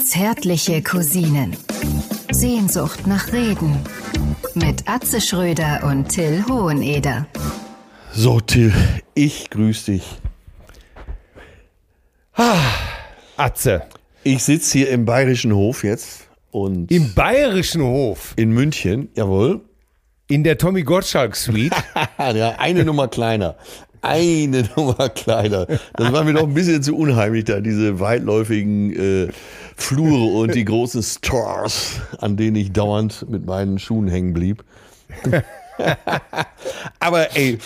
Zärtliche Cousinen. Sehnsucht nach Reden. Mit Atze Schröder und Till Hoheneder. So, Till, ich grüße dich. Atze. Ich sitze hier im Bayerischen Hof jetzt. Und im Bayerischen Hof? In München, jawohl. In der Tommy Gottschalk Suite? Ja, eine Nummer kleiner. Eine Nummer kleiner. Das war mir doch ein bisschen zu unheimlich, da diese weitläufigen Flure und die großen Stores, an denen ich dauernd mit meinen Schuhen hängen blieb. Aber ey,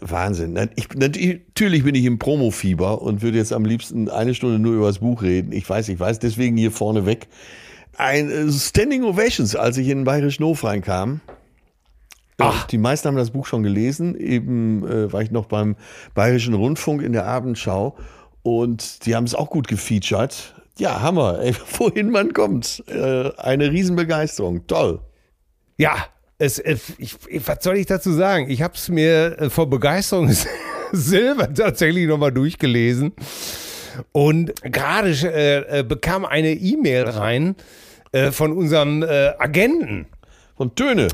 Wahnsinn. Natürlich bin ich im Promofieber und würde jetzt am liebsten eine Stunde nur über das Buch reden. Ich weiß. Deswegen hier vorne weg. Ein Standing Ovations, als ich in den Bayerischen Hof reinkam. Ach. Die meisten haben das Buch schon gelesen. Eben war ich noch beim Bayerischen Rundfunk in der Abendschau. Und die haben es auch gut gefeatured. Ja, Hammer. Ey, wohin man kommt. Eine Riesenbegeisterung. Toll. Ja. Was soll ich dazu sagen? Ich habe es mir vor Begeisterung Silber tatsächlich nochmal durchgelesen und gerade bekam eine E-Mail rein von unserem Agenten. Von Töne.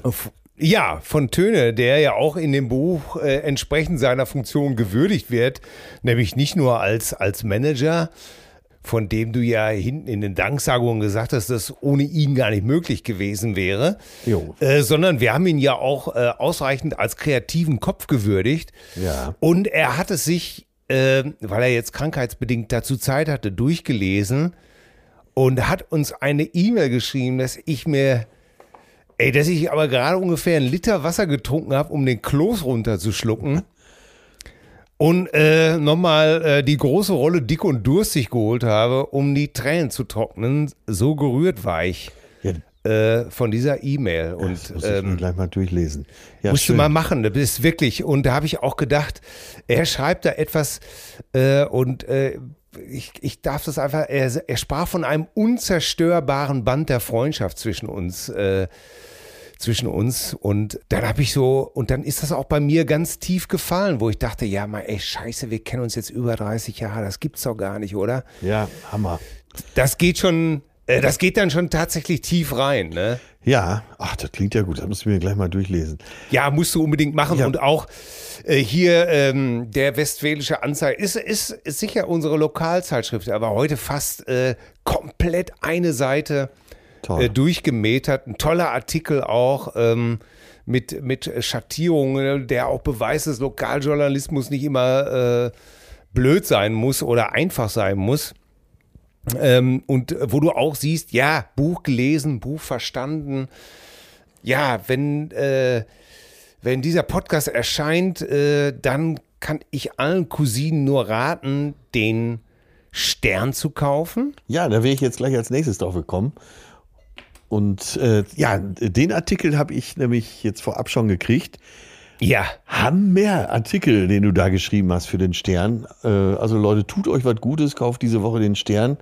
Ja, von Töne, der ja auch in dem Buch entsprechend seiner Funktion gewürdigt wird, nämlich nicht nur als Manager, von dem du ja hinten in den Danksagungen gesagt hast, dass das ohne ihn gar nicht möglich gewesen wäre, sondern wir haben ihn ja auch ausreichend als kreativen Kopf gewürdigt. Ja. Und er hat es sich, weil er jetzt krankheitsbedingt dazu Zeit hatte, durchgelesen und hat uns eine E-Mail geschrieben, dass ich aber gerade ungefähr 1 Liter Wasser getrunken habe, um den Kloß runterzuschlucken. Und nochmal die große Rolle dick und durstig geholt habe, um die Tränen zu trocknen. So gerührt war ich von dieser E-Mail. Ja, und das muss ich mir gleich mal durchlesen. Ja, musst schön. Du mal machen, das ist wirklich. Und da habe ich auch gedacht, er schreibt da etwas ich darf das einfach, er sprach von einem unzerstörbaren Band der Freundschaft zwischen uns und dann habe ich so, und dann ist das auch bei mir ganz tief gefallen, wo ich dachte, ja mal ey, scheiße, wir kennen uns jetzt über 30 Jahre, das gibt's doch gar nicht, oder? Ja, Hammer. Das geht dann schon tatsächlich tief rein, ne? Ja, ach, das klingt ja gut, das musst du mir gleich mal durchlesen. Ja, musst du unbedingt machen ja. Und auch hier der Westfälische Anzeiger ist sicher unsere Lokalzeitschrift, aber heute fast komplett eine Seite durchgemetert, ein toller Artikel auch mit Schattierungen, der auch beweist, dass Lokaljournalismus nicht immer blöd sein muss oder einfach sein muss. Und wo du auch siehst, ja, Buch gelesen, Buch verstanden. Ja, wenn dieser Podcast erscheint, dann kann ich allen Cousinen nur raten, den Stern zu kaufen. Ja, da wäre ich jetzt gleich als nächstes drauf gekommen. Und den Artikel habe ich nämlich jetzt vorab schon gekriegt. Ja. Haben mehr Artikel, den du da geschrieben hast für den Stern. Also Leute, tut euch was Gutes, kauft diese Woche den Stern.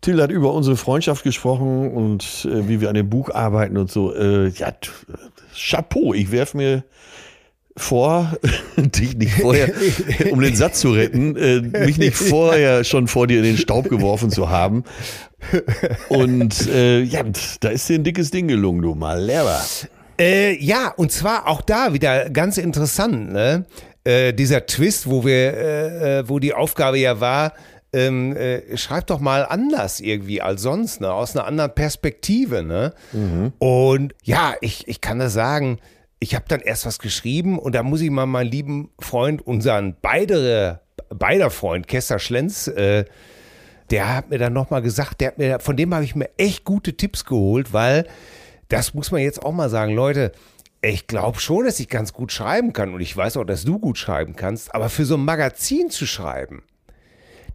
Till hat über unsere Freundschaft gesprochen und wie wir an dem Buch arbeiten und so. Ja, Chapeau, ich werfe mir vor, dich nicht vorher, um den Satz zu retten, mich nicht vorher schon vor dir in den Staub geworfen zu haben. Und ja, da ist dir ein dickes Ding gelungen, du Malerber. Ja, und zwar auch da wieder ganz interessant, ne? Dieser Twist, wo die Aufgabe ja war, schreib doch mal anders irgendwie als sonst, ne? Aus einer anderen Perspektive, ne? Mhm. Und ja, ich kann das sagen. Ich habe dann erst was geschrieben und da muss ich mal meinen lieben Freund, unseren beider Freund, Kester Schlenz, der hat mir dann nochmal gesagt, von dem habe ich mir echt gute Tipps geholt, weil das muss man jetzt auch mal sagen, Leute, ich glaube schon, dass ich ganz gut schreiben kann und ich weiß auch, dass du gut schreiben kannst, aber für so ein Magazin zu schreiben,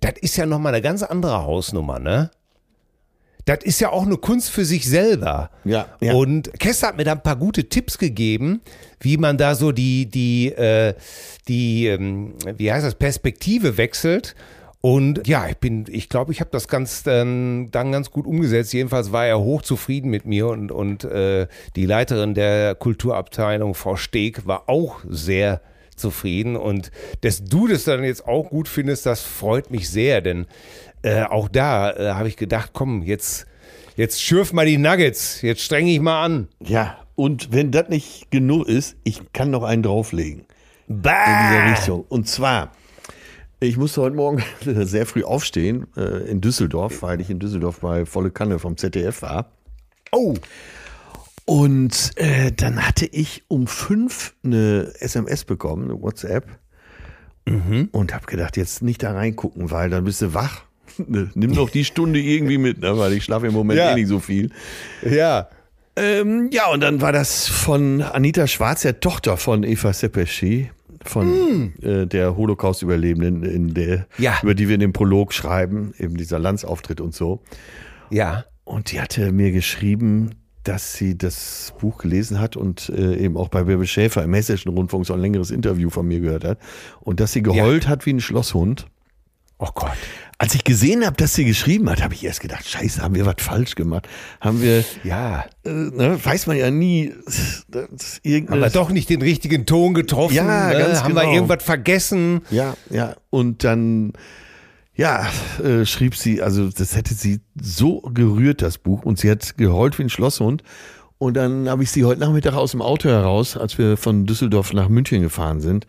das ist ja nochmal eine ganz andere Hausnummer, ne? Das ist ja auch eine Kunst für sich selber. Ja. Und Kester hat mir da ein paar gute Tipps gegeben, wie man da so die Perspektive wechselt. Und ja, ich glaube, ich habe das dann ganz gut umgesetzt. Jedenfalls war er hochzufrieden mit mir und die Leiterin der Kulturabteilung, Frau Steg, war auch sehr zufrieden. Und dass du das dann jetzt auch gut findest, das freut mich sehr, denn Auch da habe ich gedacht, komm, jetzt schürf mal die Nuggets, jetzt streng ich mal an. Ja, und wenn das nicht genug ist, ich kann noch einen drauflegen. Bah! In dieser Richtung. Und zwar, ich musste heute Morgen sehr früh aufstehen in Düsseldorf, weil ich in Düsseldorf bei Volle Kanne vom ZDF war. Oh! Und dann hatte ich um 5 eine SMS bekommen, eine WhatsApp. Mhm. Und habe gedacht, jetzt nicht da reingucken, weil dann bist du wach. Nimm doch die Stunde irgendwie mit, ne? Weil ich schlafe im Moment nicht so viel. Ja. Ja, und dann war das von Anita Schwarz, der Tochter von Eva Szepesi, von der Holocaust-Überlebenden, über die wir in dem Prolog schreiben, eben dieser Landesauftritt und so. Ja. Und die hatte mir geschrieben, dass sie das Buch gelesen hat und eben auch bei Bärbel Schäfer im Hessischen Rundfunk so ein längeres Interview von mir gehört hat und dass sie geheult hat wie ein Schlosshund. Oh Gott. Als ich gesehen habe, dass sie geschrieben hat, habe ich erst gedacht, scheiße, haben wir was falsch gemacht? Haben wir, weiß man ja nie. Haben wir doch nicht den richtigen Ton getroffen? Ja, ganz haben wir irgendwas vergessen? Ja. Und dann, schrieb sie, also das hätte sie so gerührt, das Buch. Und sie hat geheult wie ein Schlosshund. Und dann habe ich sie heute Nachmittag aus dem Auto heraus, als wir von Düsseldorf nach München gefahren sind,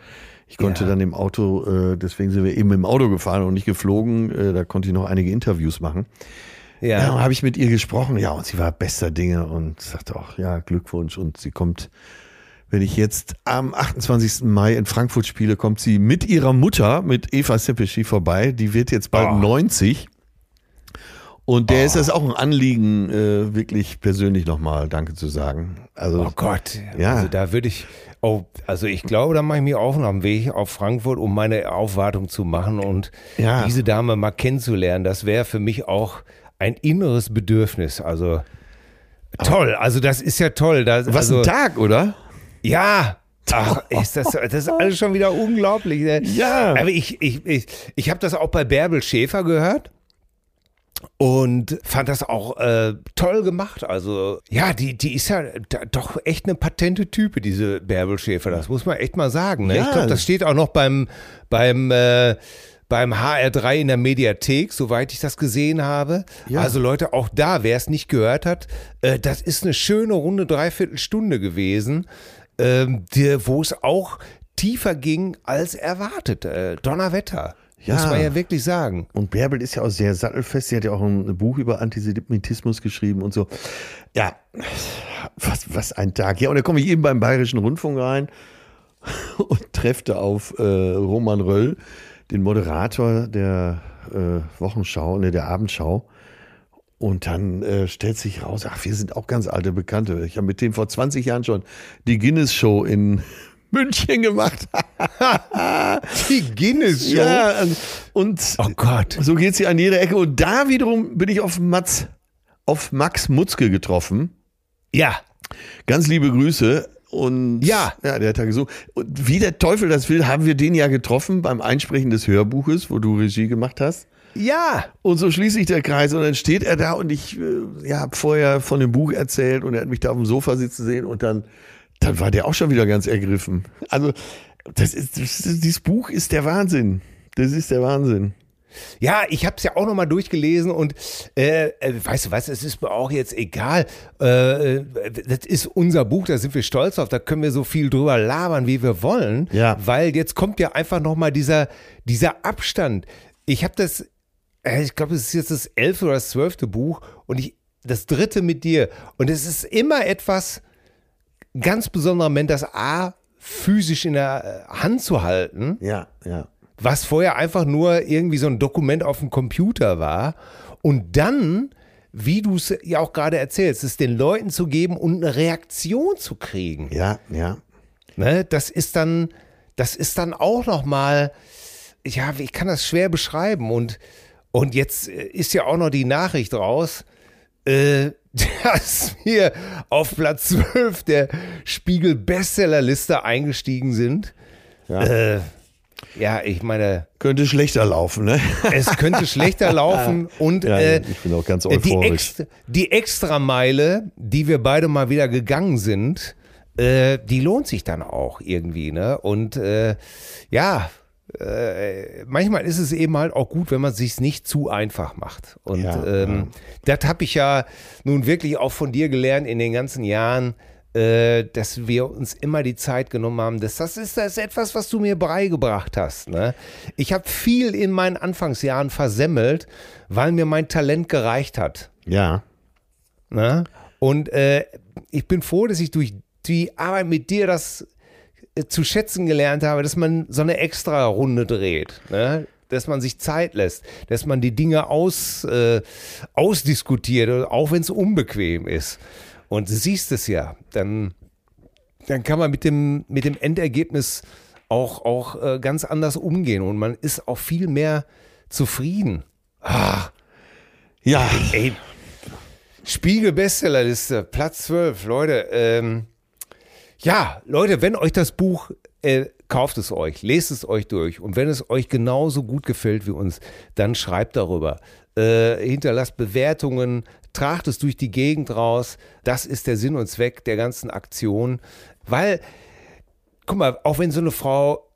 ich konnte dann im Auto, deswegen sind wir eben im Auto gefahren und nicht geflogen, da konnte ich noch einige Interviews machen. Ja. Dann habe ich mit ihr gesprochen, und sie war bester Dinge und sagte auch, Glückwunsch. Und sie kommt, wenn ich jetzt am 28. Mai in Frankfurt spiele, kommt sie mit ihrer Mutter, mit Eva Szepesi vorbei, die wird jetzt bald 90. Und der ist das auch ein Anliegen, wirklich persönlich nochmal Danke zu sagen. Also, oh Gott, also da würde ich, ich glaube, da mache ich mich auch noch am Weg auf Frankfurt, um meine Aufwartung zu machen und diese Dame mal kennenzulernen. Das wäre für mich auch ein inneres Bedürfnis. Also toll, also das ist ja toll. Das, was ein Tag, oder? Ja. Ach, ist das ist alles schon wieder unglaublich. Ne? Ja. Aber ich habe das auch bei Bärbel Schäfer gehört. Und fand das auch toll gemacht. Also, die ist ja doch echt eine patente Type, diese Bärbel Schäfer. Das muss man echt mal sagen. Ne? Ja. Ich glaube, das steht auch noch beim HR3 in der Mediathek, soweit ich das gesehen habe. Ja. Also Leute, auch da, wer es nicht gehört hat, das ist eine schöne runde Dreiviertelstunde gewesen, wo es auch tiefer ging als erwartet. Donnerwetter. Ja. Muss man ja wirklich sagen. Und Bärbel ist ja auch sehr sattelfest. Sie hat ja auch ein Buch über Antisemitismus geschrieben und so. Ja, was ein Tag. Ja, und da komme ich eben beim Bayerischen Rundfunk rein und treffe auf Roman Röll, den Moderator der Wochenschau, der Abendschau. Und dann stellt sich raus, wir sind auch ganz alte Bekannte. Ich habe mit dem vor 20 Jahren schon die Guinness-Show in München gemacht. Die Guinness-Show. Ja, und oh Gott. So geht sie an jeder Ecke. Und da wiederum bin ich auf Max Mutzke getroffen. Ja. Ganz liebe Grüße. Und der hat ja gesucht. Und wie der Teufel das will, haben wir den ja getroffen beim Einsprechen des Hörbuches, wo du Regie gemacht hast. Ja. Und so schließt sich der Kreis und dann steht er da und ich habe vorher von dem Buch erzählt und er hat mich da auf dem Sofa sitzen sehen und dann war der auch schon wieder ganz ergriffen. Also, dieses Buch ist der Wahnsinn. Das ist der Wahnsinn. Ja, ich habe es ja auch nochmal durchgelesen und weißt du was, es ist mir auch jetzt egal. Das ist unser Buch, da sind wir stolz drauf, da können wir so viel drüber labern, wie wir wollen. Ja. Weil jetzt kommt ja einfach nochmal dieser Abstand. Ich habe das, ich glaube, es ist jetzt das 11. oder das 12. Buch und das 3. mit dir. Und es ist immer etwas ganz besonderer Moment, das A physisch in der Hand zu halten, was vorher einfach nur irgendwie so ein Dokument auf dem Computer war und dann, wie du es ja auch gerade erzählst, es den Leuten zu geben und eine Reaktion zu kriegen. Ja. Ne, das ist dann auch nochmal, ich kann das schwer beschreiben und jetzt ist ja auch noch die Nachricht raus, dass wir auf Platz 12 der Spiegel-Bestsellerliste eingestiegen sind. Ja. Ich meine... Könnte schlechter laufen, ne? Es könnte schlechter laufen und ich bin auch ganz euphorisch. Die Extrameile, die wir beide mal wieder gegangen sind, die lohnt sich dann auch irgendwie, ne? Und manchmal ist es eben halt auch gut, wenn man es sich nicht zu einfach macht. Und das habe ich ja nun wirklich auch von dir gelernt in den ganzen Jahren, dass wir uns immer die Zeit genommen haben. Das ist etwas, was du mir beigebracht hast. Ne? Ich habe viel in meinen Anfangsjahren versemmelt, weil mir mein Talent gereicht hat. Ja. Ne? Und ich bin froh, dass ich durch die Arbeit mit dir das zu schätzen gelernt habe, dass man so eine extra Runde dreht. Ne? Dass man sich Zeit lässt, dass man die Dinge ausdiskutiert, auch wenn es unbequem ist. Und du siehst es ja, dann kann man mit dem Endergebnis auch ganz anders umgehen und man ist auch viel mehr zufrieden. Ah, ja. Ey, Spiegel-Bestsellerliste, Platz 12, Leute. Ja, Leute, wenn euch das Buch, kauft es euch, lest es euch durch und wenn es euch genauso gut gefällt wie uns, dann schreibt darüber. Hinterlasst Bewertungen, tragt es durch die Gegend raus. Das ist der Sinn und Zweck der ganzen Aktion. Weil, guck mal, auch wenn so eine Frau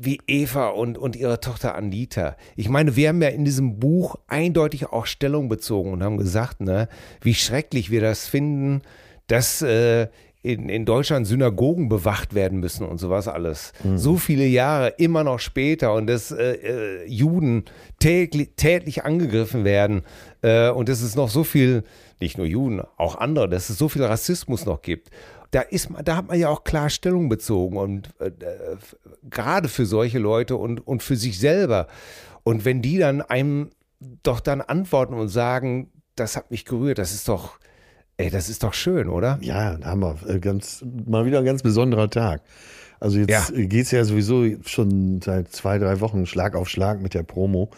wie Eva und ihre Tochter Anita, ich meine, wir haben ja in diesem Buch eindeutig auch Stellung bezogen und haben gesagt, ne, wie schrecklich wir das finden, dass in Deutschland Synagogen bewacht werden müssen und sowas alles. Mhm. So viele Jahre, immer noch später und dass Juden täglich angegriffen werden und dass es noch so viel, nicht nur Juden, auch andere, dass es so viel Rassismus noch gibt. Da hat man ja auch klar Stellung bezogen und gerade für solche Leute und für sich selber. Und wenn die dann einem doch dann antworten und sagen, das hat mich gerührt, das ist doch schön, oder? Ja, Hammer. Mal wieder ein ganz besonderer Tag. Also jetzt geht es ja sowieso schon seit 2-3 Wochen Schlag auf Schlag mit der Promo.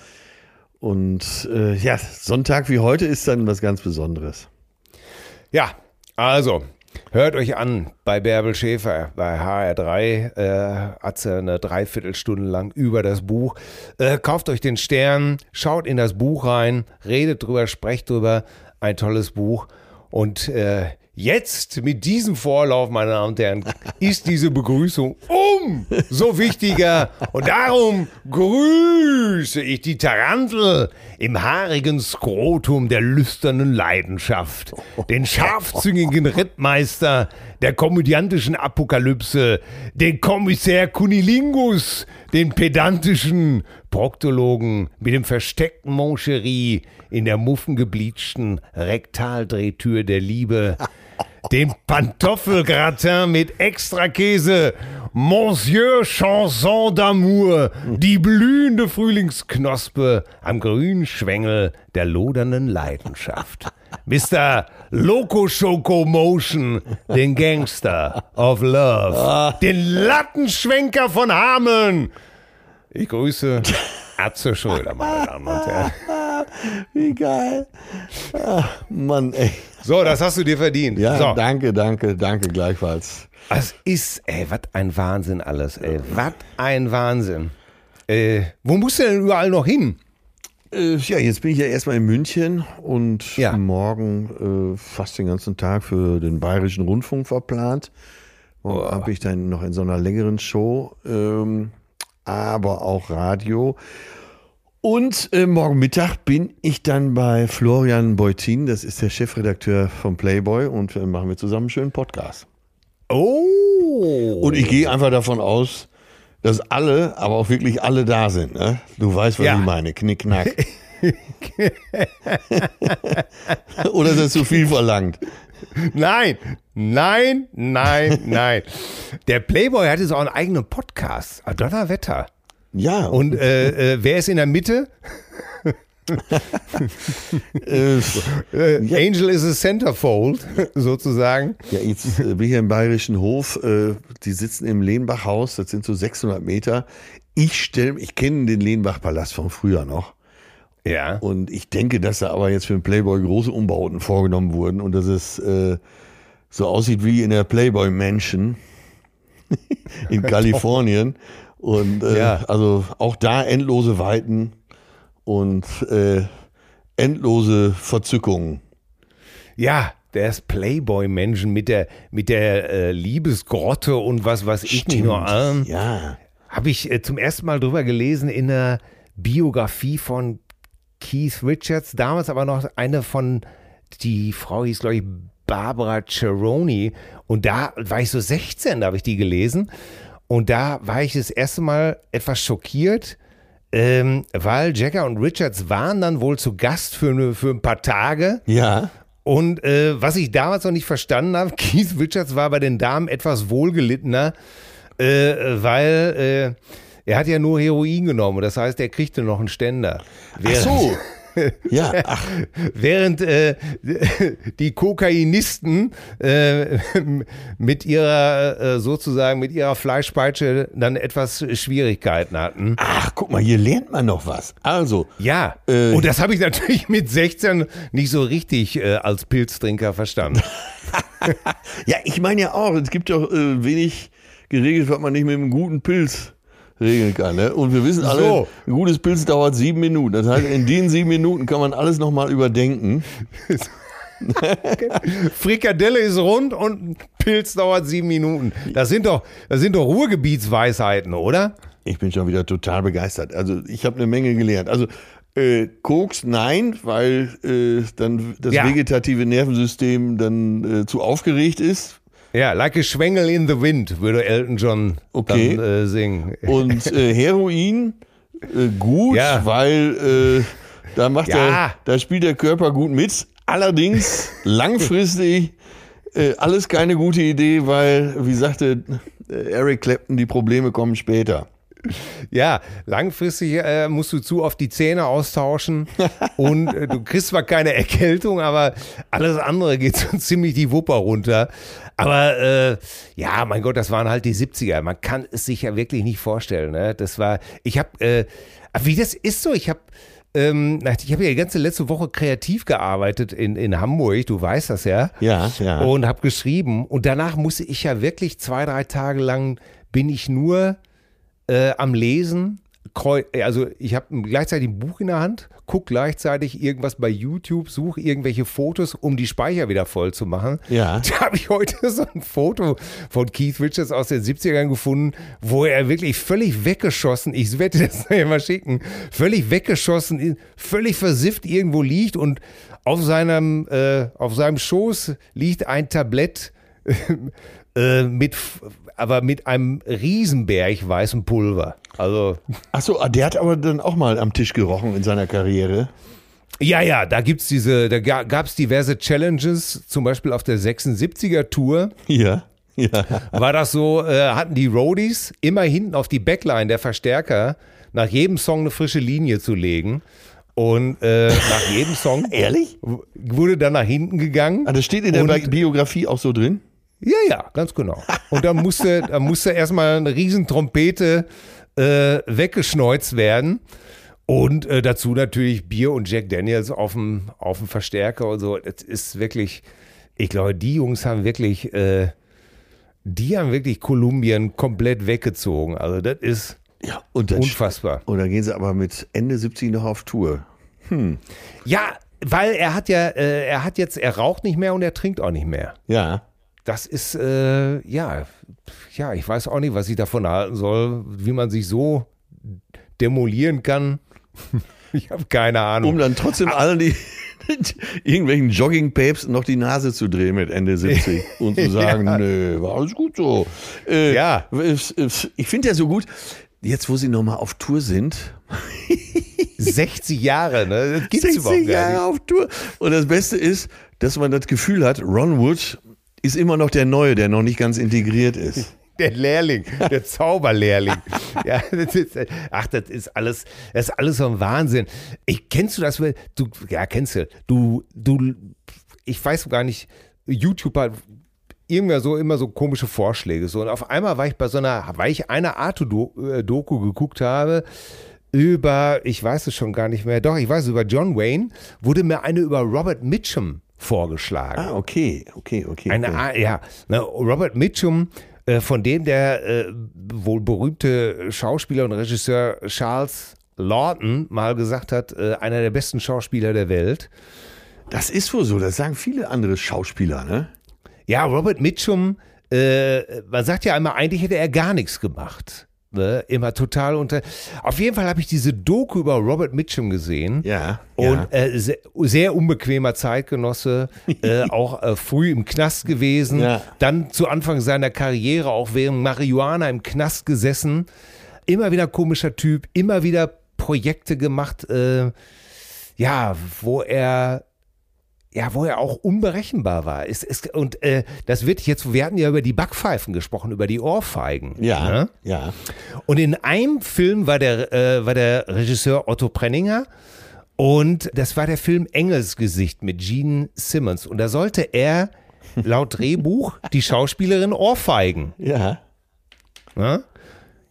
Und so ein Tag wie heute ist dann was ganz Besonderes. Ja, also hört euch an bei Bärbel Schäfer, bei HR3. Atze eine Dreiviertelstunde lang über das Buch. Kauft euch den Stern, schaut in das Buch rein, redet drüber, sprecht drüber. Ein tolles Buch. Und jetzt mit diesem Vorlauf, meine Damen und Herren, ist diese Begrüßung umso wichtiger. Und darum grüße ich die Tarantel im haarigen Skrotum der lüsternen Leidenschaft, den scharfzüngigen Rittmeister der komödiantischen Apokalypse, den Kommissär Kunilingus, den pedantischen Proktologen mit dem versteckten Moncherie in der muffengebleatschten Rektaldrehtür der Liebe, den Pantoffelgratin mit Extrakäse, Monsieur Chanson d'Amour, die blühende Frühlingsknospe am grünen Schwengel der lodernden Leidenschaft. Mr. Loco Choco Motion, den Gangster of Love, den Lattenschwenker von Hameln. Ich grüße Atze Schröder, meine Damen und Herren. Wie geil. Ach, Mann, ey. So, das hast du dir verdient. Ja, so. Danke gleichfalls. Das ist, ey, was ein Wahnsinn alles, ey. Was ein Wahnsinn. Wo musst du denn überall noch hin? Ja, jetzt bin ich ja erstmal in München und morgen fast den ganzen Tag für den Bayerischen Rundfunk verplant. Habe ich dann noch in so einer längeren Show, aber auch Radio. Und morgen Mittag bin ich dann bei Florian Beutin, das ist der Chefredakteur von Playboy und machen wir zusammen einen schönen Podcast. Oh! Und ich gehe einfach davon aus, dass alle, aber auch wirklich alle da sind. Ne? Du weißt, was ich meine. Knickknack. Oder ist das zu viel verlangt? Nein. Der Playboy hatte so einen eigenen Podcast. Donnerwetter. Ja. Und wer ist in der Mitte? Angel is a centerfold, sozusagen. Ja, jetzt bin ich hier im Bayerischen Hof. Die sitzen im Lehnbachhaus, das sind so 600 Meter. Ich kenne den Lehnbachpalast von früher noch. Ja. Und ich denke, dass da aber jetzt für den Playboy große Umbauten vorgenommen wurden und dass es so aussieht wie in der Playboy Mansion in Kalifornien. Und also auch da endlose Weiten. Und endlose Verzückungen. Ja, das Playboy-Menschen mit der Liebesgrotte und was weiß ich nicht nur allem. Ja. Habe ich zum ersten Mal drüber gelesen in einer Biografie von Keith Richards, damals aber noch eine von, die Frau hieß, glaube ich, Barbara Cerrone. Und da war ich so 16, da habe ich die gelesen. Und da war ich das erste Mal etwas schockiert, weil Jagger und Richards waren dann wohl zu Gast für ein paar Tage. Ja. Und was ich damals noch nicht verstanden habe, Keith Richards war bei den Damen etwas wohlgelittener, weil er hat ja nur Heroin genommen. Das heißt, er kriegte noch einen Ständer. Ach so. Ja, ach. Während die Kokainisten mit ihrer Fleischpeitsche dann etwas Schwierigkeiten hatten. Ach, guck mal, hier lernt man noch was. Also. Ja, und das habe ich natürlich mit 16 nicht so richtig als Pilztrinker verstanden. Ja, ich meine ja auch, es gibt doch wenig geregelt, was man nicht mit einem guten Pilz regeln kann. Ne? Und wir wissen alle, ein gutes Pilz dauert 7 Minuten. Das heißt, in den 7 Minuten kann man alles nochmal überdenken. Frikadelle ist rund und Pilz dauert 7 Minuten. Das sind doch Ruhrgebietsweisheiten, oder? Ich bin schon wieder total begeistert. Also ich habe eine Menge gelernt. Also Koks, nein, weil dann das vegetative Nervensystem dann zu aufgeregt ist. Ja, like a Schwengel in the wind, würde Elton John dann singen. Und Heroin, gut, weil da macht da spielt der Körper gut mit. Allerdings langfristig alles keine gute Idee, weil, wie sagte Eric Clapton, die Probleme kommen später. Ja, langfristig musst du zu oft die Zähne austauschen und du kriegst zwar keine Erkältung, aber alles andere geht so ziemlich die Wupper runter. Aber mein Gott, das waren halt die 70er. Man kann es sich ja wirklich nicht vorstellen. Ne? Ich habe ja die ganze letzte Woche kreativ gearbeitet in Hamburg, du weißt das ja. Ja, ja. Und habe geschrieben und danach musste ich ja wirklich 2-3 Tage lang bin ich nur am Lesen, also ich habe gleichzeitig ein Buch in der Hand, gucke gleichzeitig irgendwas bei YouTube, suche irgendwelche Fotos, um die Speicher wieder voll zu machen. Ja. Da habe ich heute so ein Foto von Keith Richards aus den 70ern gefunden, wo er wirklich völlig weggeschossen, ich werde das nachher mal schicken, völlig weggeschossen, völlig versifft irgendwo liegt und auf seinem Schoß liegt ein Tablett mit einem Riesenberg weißem Pulver. Also. Achso, der hat aber dann auch mal am Tisch gerochen in seiner Karriere. Ja, da gab es diverse Challenges, zum Beispiel auf der 76er Tour. Ja. War das so, hatten die Roadies immer hinten auf die Backline der Verstärker nach jedem Song eine frische Linie zu legen. Und nach jedem Song Ehrlich? Wurde dann nach hinten gegangen. Ah, das steht in der Biografie auch so drin? Ja, ganz genau. Und dann musste erstmal eine Riesentrompete weggeschneuzt werden. Und dazu natürlich Bier und Jack Daniels auf dem Verstärker und so. Das ist wirklich, ich glaube, die Jungs haben wirklich, Kolumbien komplett weggezogen. Also das ist unfassbar. Und dann gehen sie aber mit Ende 70 noch auf Tour. Ja, weil er raucht nicht mehr und er trinkt auch nicht mehr. Ja. Das ist, ich weiß auch nicht, was ich davon halten soll, wie man sich so demolieren kann. Ich habe keine Ahnung. Um dann trotzdem allen irgendwelchen Jogging-Päpsten noch die Nase zu drehen mit Ende 70 und zu sagen, nö, war alles gut so. Ich finde ja so gut, jetzt wo sie nochmal auf Tour sind. 60 Jahre, ne? Das gibt's überhaupt gar nicht. 60 Jahre auf Tour. Und das Beste ist, dass man das Gefühl hat, Ron Wood ist immer noch der Neue, der noch nicht ganz integriert ist. Der Lehrling, der Zauberlehrling. Ja, das ist alles so ein Wahnsinn. Kennst du das? Ich weiß gar nicht, YouTube hat immer so komische Vorschläge. So. Und auf einmal war ich bei so einer, weil ich eine Art-Doku geguckt habe, ich weiß es schon gar nicht mehr, doch, ich weiß es, über John Wayne, wurde mir eine über Robert Mitchum vorgeschlagen. Ah, okay. Robert Mitchum, von dem der wohl berühmte Schauspieler und Regisseur Charles Lawton mal gesagt hat, einer der besten Schauspieler der Welt. Das ist wohl so, das sagen viele andere Schauspieler, ne? Ja, Robert Mitchum, man sagt ja einmal, eigentlich hätte er gar nichts gemacht. ne, immer total unter. Auf jeden Fall habe ich diese Doku über Robert Mitchum gesehen. Ja. Und sehr, sehr unbequemer Zeitgenosse, auch früh im Knast gewesen, ja. Dann zu Anfang seiner Karriere auch während Marihuana im Knast gesessen. Immer wieder komischer Typ, immer wieder Projekte gemacht, ja, wo er auch unberechenbar war. Und das wird jetzt, wir hatten ja über die Backpfeifen gesprochen, über die Ohrfeigen. Ja, ne? Ja. Und in einem Film war der Regisseur Otto Preminger und das war der Film Engelsgesicht mit Gene Simmons. Und da sollte er laut Drehbuch die Schauspielerin ohrfeigen. Ja. Ne?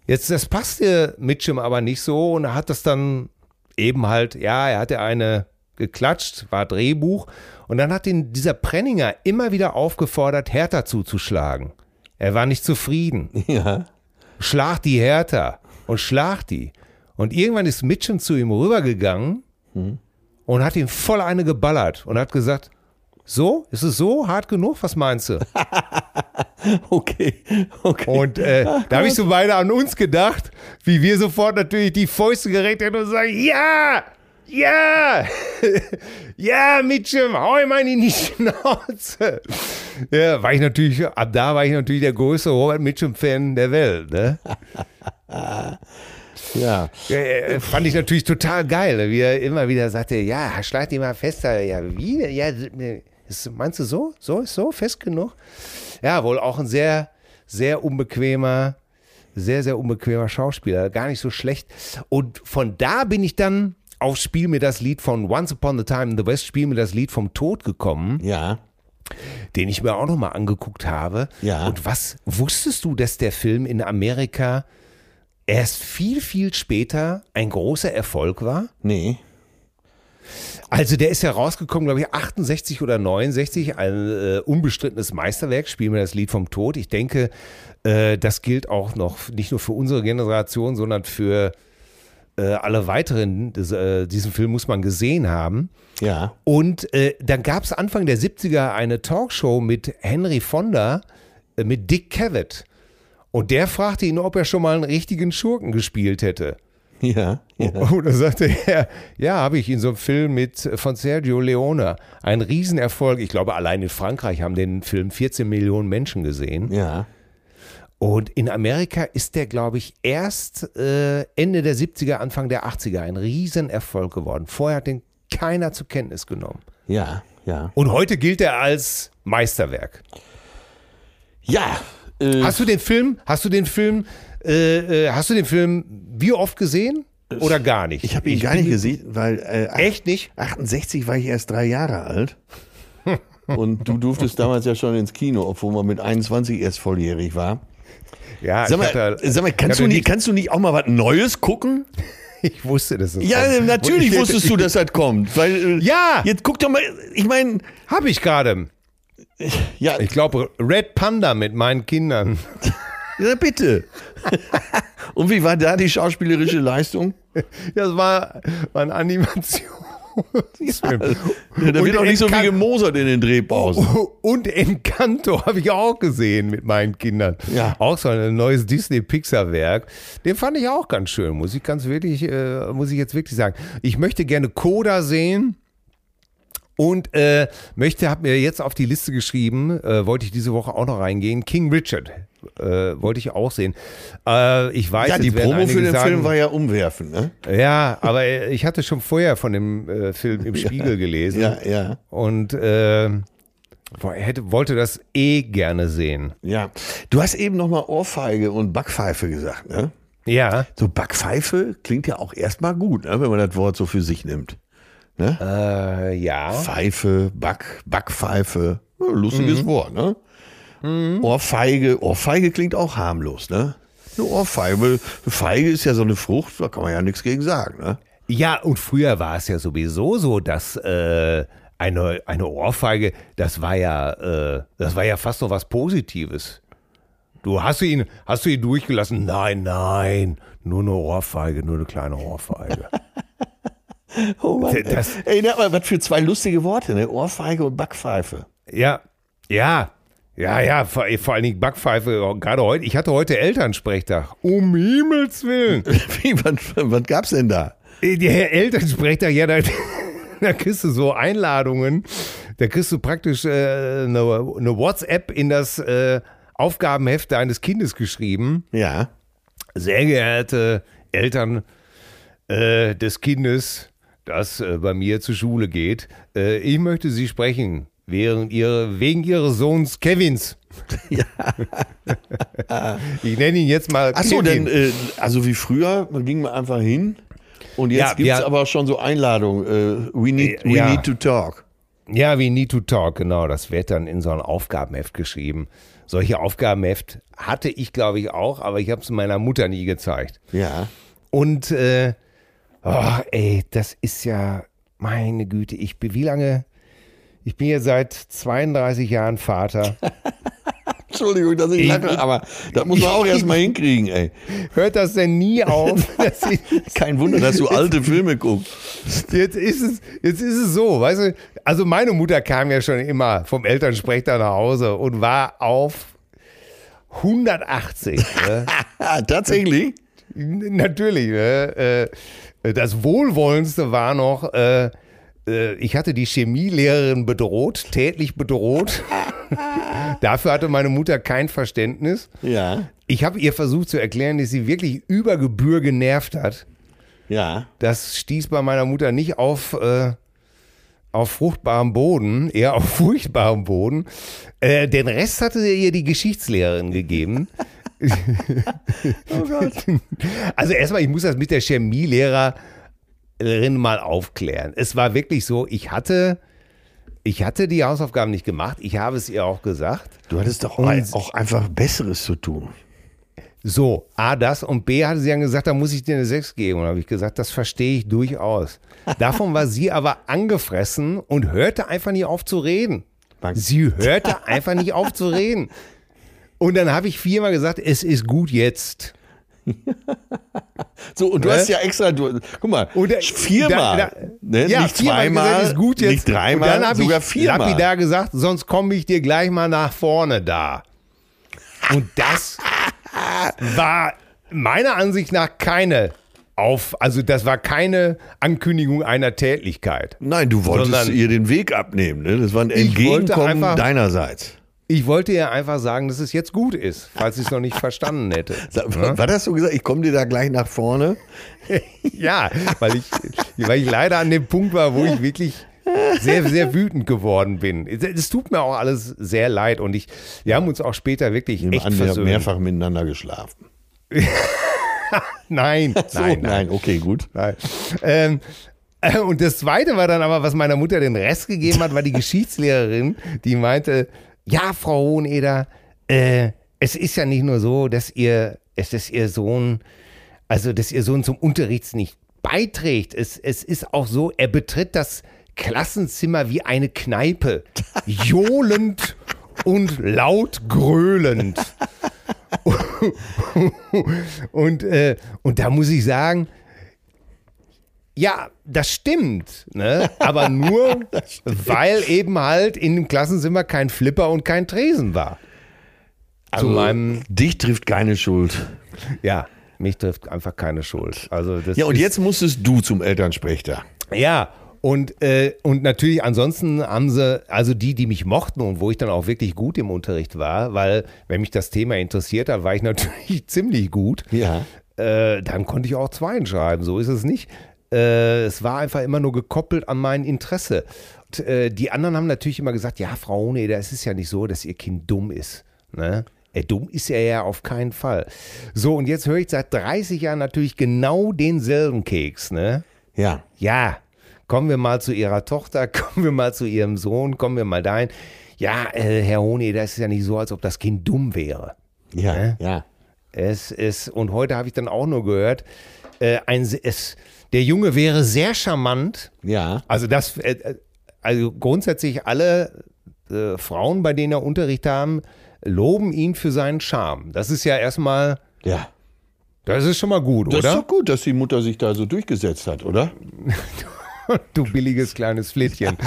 Jetzt, das passte Mitchum aber nicht so und er hat das dann eben halt, ja, er hatte eine geklatscht, war Drehbuch und dann hat ihn dieser Preminger immer wieder aufgefordert, Hertha zuzuschlagen. Er war nicht zufrieden. Ja. Schlag die Hertha und schlag die. Und irgendwann ist Mitchum zu ihm rübergegangen und hat ihm voll eine geballert und hat gesagt, so? Ist es so hart genug? Was meinst du? Okay. Und da habe ich so beide an uns gedacht, wie wir sofort natürlich die Fäuste gereckt hätten und sagen, ja! Ja! Ja, Mitchum, hau ihm einen in die Schnauze! Ja, ab da war ich natürlich der größte Robert Mitchum-Fan der Welt, ne? Ja. Fand ich natürlich total geil, wie er immer wieder sagte, ja, schlag die mal fester. Ja, wie? Ja, meinst du so? So ist so? Fest genug? Ja, wohl auch ein sehr, sehr unbequemer Schauspieler. Gar nicht so schlecht. Und von da bin ich dann auf Spiel mir das Lied von Once Upon a Time in the West, Spiel mir das Lied vom Tod gekommen. Ja. Den ich mir auch nochmal angeguckt habe. Ja. Und was wusstest du, dass der Film in Amerika erst viel, viel später ein großer Erfolg war? Nee. Also der ist ja rausgekommen, glaube ich, 68 oder 69, ein unbestrittenes Meisterwerk, Spiel mir das Lied vom Tod. Ich denke, das gilt auch noch, nicht nur für unsere Generation, sondern für alle weiteren. Diesen Film muss man gesehen haben. Ja. Und dann gab es Anfang der 70er eine Talkshow mit Henry Fonda, mit Dick Cavett. Und der fragte ihn, ob er schon mal einen richtigen Schurken gespielt hätte. Ja. Ja. Und dann sagte er, ja, habe ich in so einem Film von Sergio Leone. Ein Riesenerfolg. Ich glaube, allein in Frankreich haben den Film 14 Millionen Menschen gesehen. Ja. Und in Amerika ist der, glaube ich, erst Ende der 70er, Anfang der 80er ein Riesenerfolg geworden. Vorher hat den keiner zur Kenntnis genommen. Ja, ja. Und heute gilt er als Meisterwerk. Ja. Hast du den Film wie oft gesehen oder gar nicht? Ich habe ihn gar nicht gesehen, weil echt nicht? 68 war ich erst 3 Jahre alt und du durftest damals ja schon ins Kino, obwohl man mit 21 erst volljährig war. Ja, sag mal, kannst du nicht auch mal was Neues gucken? Ich wusste, dass es kommt. Ja, natürlich wusstest du, dass das kommt, weil ja. Jetzt guck doch mal, ich meine, habe ich gerade. Ja. Ich glaube, Red Panda mit meinen Kindern. Ja, bitte. Und wie war da die schauspielerische Leistung? Das war eine Animation. Ja. Ja, da wird auch nicht so viel gemosert in den Drehpausen. Und Encanto habe ich auch gesehen mit meinen Kindern. Ja. Auch so ein neues Disney-Pixar-Werk. Den fand ich auch ganz schön, muss ich jetzt wirklich sagen. Ich möchte gerne Coda sehen. Und habe mir jetzt auf die Liste geschrieben, wollte ich diese Woche auch noch reingehen, King Richard wollte ich auch sehen. Ich weiß, ja, die Promo für den Film war ja umwerfend, ne? Ja, aber ich hatte schon vorher von dem Film im Spiegel gelesen. Ja, ja. Und wollte das gerne sehen. Ja, du hast eben nochmal Ohrfeige und Backpfeife gesagt, ne? Ja. So Backpfeife klingt ja auch erstmal gut, ne, wenn man das Wort so für sich nimmt. Ne? Ja. Pfeife, Backpfeife, lustiges Wort, ne? Ohrfeige klingt auch harmlos, ne? Eine Ohrfeige, Feige ist ja so eine Frucht, da kann man ja nichts gegen sagen, ne? Ja, und früher war es ja sowieso so, dass eine Ohrfeige, das war ja fast noch was Positives. Hast du ihn durchgelassen? Nein, nur eine Ohrfeige, nur eine kleine Ohrfeige. Oh Mann, ey, was für zwei lustige Worte, ne? Ohrfeige und Backpfeife. Ja, ja, Ja, vor allen Dingen Backpfeife, gerade heute. Ich hatte heute Elternsprechtag. Um Himmels Willen. Was gab's denn da? Der Elternsprechtag, ja, da kriegst du so Einladungen. Da kriegst du praktisch eine WhatsApp in das Aufgabenheft deines Kindes geschrieben. Ja. Sehr geehrte Eltern des Kindes, das bei mir zur Schule geht. Ich möchte Sie sprechen. Wegen ihres Sohns Kevins. Ja. Ich nenne ihn jetzt mal Kevin. Achso, denn also wie früher, man ging mal einfach hin und jetzt gibt es aber schon so Einladungen. We need to talk. Ja, we need to talk, genau. Das wird dann in so ein Aufgabenheft geschrieben. Solche Aufgabenheft hatte ich, glaube ich, auch, aber ich habe es meiner Mutter nie gezeigt. Ja. Und das ist ja, meine Güte, Ich bin ja seit 32 Jahren Vater. Entschuldigung, dass ich lache, aber das muss man auch erstmal hinkriegen, ey. Hört das denn nie auf? Kein Wunder, dass du alte Filme guckst. Jetzt ist es so, weißt du, also meine Mutter kam ja schon immer vom Elternsprechtag nach Hause und war auf 180. Ne? Tatsächlich? Natürlich. Ne? Das Wohlwollendste war noch... Ich hatte die Chemielehrerin bedroht, tätlich bedroht. Dafür hatte meine Mutter kein Verständnis. Ja. Ich habe ihr versucht zu erklären, dass sie wirklich über Gebühr genervt hat. Ja. Das stieß bei meiner Mutter nicht auf fruchtbarem Boden, eher auf furchtbarem Boden. Den Rest hatte ihr die Geschichtslehrerin gegeben. Oh Gott. Also erstmal, ich muss das mit der Chemielehrerin mal aufklären. Es war wirklich so, ich hatte die Hausaufgaben nicht gemacht. Ich habe es ihr auch gesagt. Du hattest doch auch einfach Besseres zu tun. So, A, das und B, hatte sie dann gesagt, da muss ich dir eine 6 geben. Und habe ich gesagt, das verstehe ich durchaus. Davon war sie aber angefressen und hörte einfach nicht auf zu reden. Sie hörte einfach nicht auf zu reden. Und dann habe ich viermal gesagt, es ist gut jetzt. So, und du hast ja extra, guck mal, oder viermal, ne? Ja, nicht viermal zweimal, gesagt, ist gut jetzt. Nicht dreimal, und dann habe sogar viermal. Dann habe ich da gesagt, sonst komme ich dir gleich mal nach vorne da. Und das war meiner Ansicht nach das war keine Ankündigung einer Tätlichkeit. Nein, du wolltest ihr den Weg abnehmen, ne? Das war ein Entgegenkommen deinerseits. Ich wollte ja einfach sagen, dass es jetzt gut ist, falls ich es noch nicht verstanden hätte. War das so gesagt, ich komme dir da gleich nach vorne? Ja, weil ich leider an dem Punkt war, wo ich wirklich sehr, sehr wütend geworden bin. Es tut mir auch alles sehr leid und wir haben uns auch später wirklich echt versöhnt. Wir haben mehrfach miteinander geschlafen. Nein. Okay, gut. Nein. Und das Zweite war dann aber, was meiner Mutter den Rest gegeben hat, war die Geschichtslehrerin, die meinte... Ja, Frau Hoheneder, es ist ja nicht nur so, dass Ihr Sohn zum Unterricht nicht beiträgt. Es ist auch so, er betritt das Klassenzimmer wie eine Kneipe, johlend und laut gröhlend. Und da muss ich sagen, ja, das stimmt, ne? Aber nur, weil eben halt in dem Klassenzimmer kein Flipper und kein Tresen war. Also dich trifft keine Schuld. Ja, mich trifft einfach keine Schuld. Also das und jetzt musstest du zum Elternsprecher. Ja, und natürlich ansonsten haben sie, also die mich mochten und wo ich dann auch wirklich gut im Unterricht war, weil wenn mich das Thema interessiert hat, war ich natürlich ziemlich gut. Ja. Dann konnte ich auch 2 schreiben, so ist es nicht. Es war einfach immer nur gekoppelt an mein Interesse. Und, die anderen haben natürlich immer gesagt, ja, Frau Hoheneder, es ist ja nicht so, dass Ihr Kind dumm ist. Ne? Dumm ist er ja auf keinen Fall. So, und jetzt höre ich seit 30 Jahren natürlich genau denselben Keks. Ne? Ja. Ja, kommen wir mal zu Ihrer Tochter, kommen wir mal zu Ihrem Sohn, kommen wir mal dahin. Ja, Herr Hoheneder, es ist ja nicht so, als ob das Kind dumm wäre. Ja, ne? Ja. Es ist, und heute habe ich dann auch nur gehört, der Junge wäre sehr charmant. Ja. Also grundsätzlich alle Frauen, bei denen er Unterricht haben, loben ihn für seinen Charme. Das ist ja erstmal. Ja. Das ist schon mal gut, oder? Das ist doch gut, dass die Mutter sich da so durchgesetzt hat, oder? Du billiges kleines Flittchen.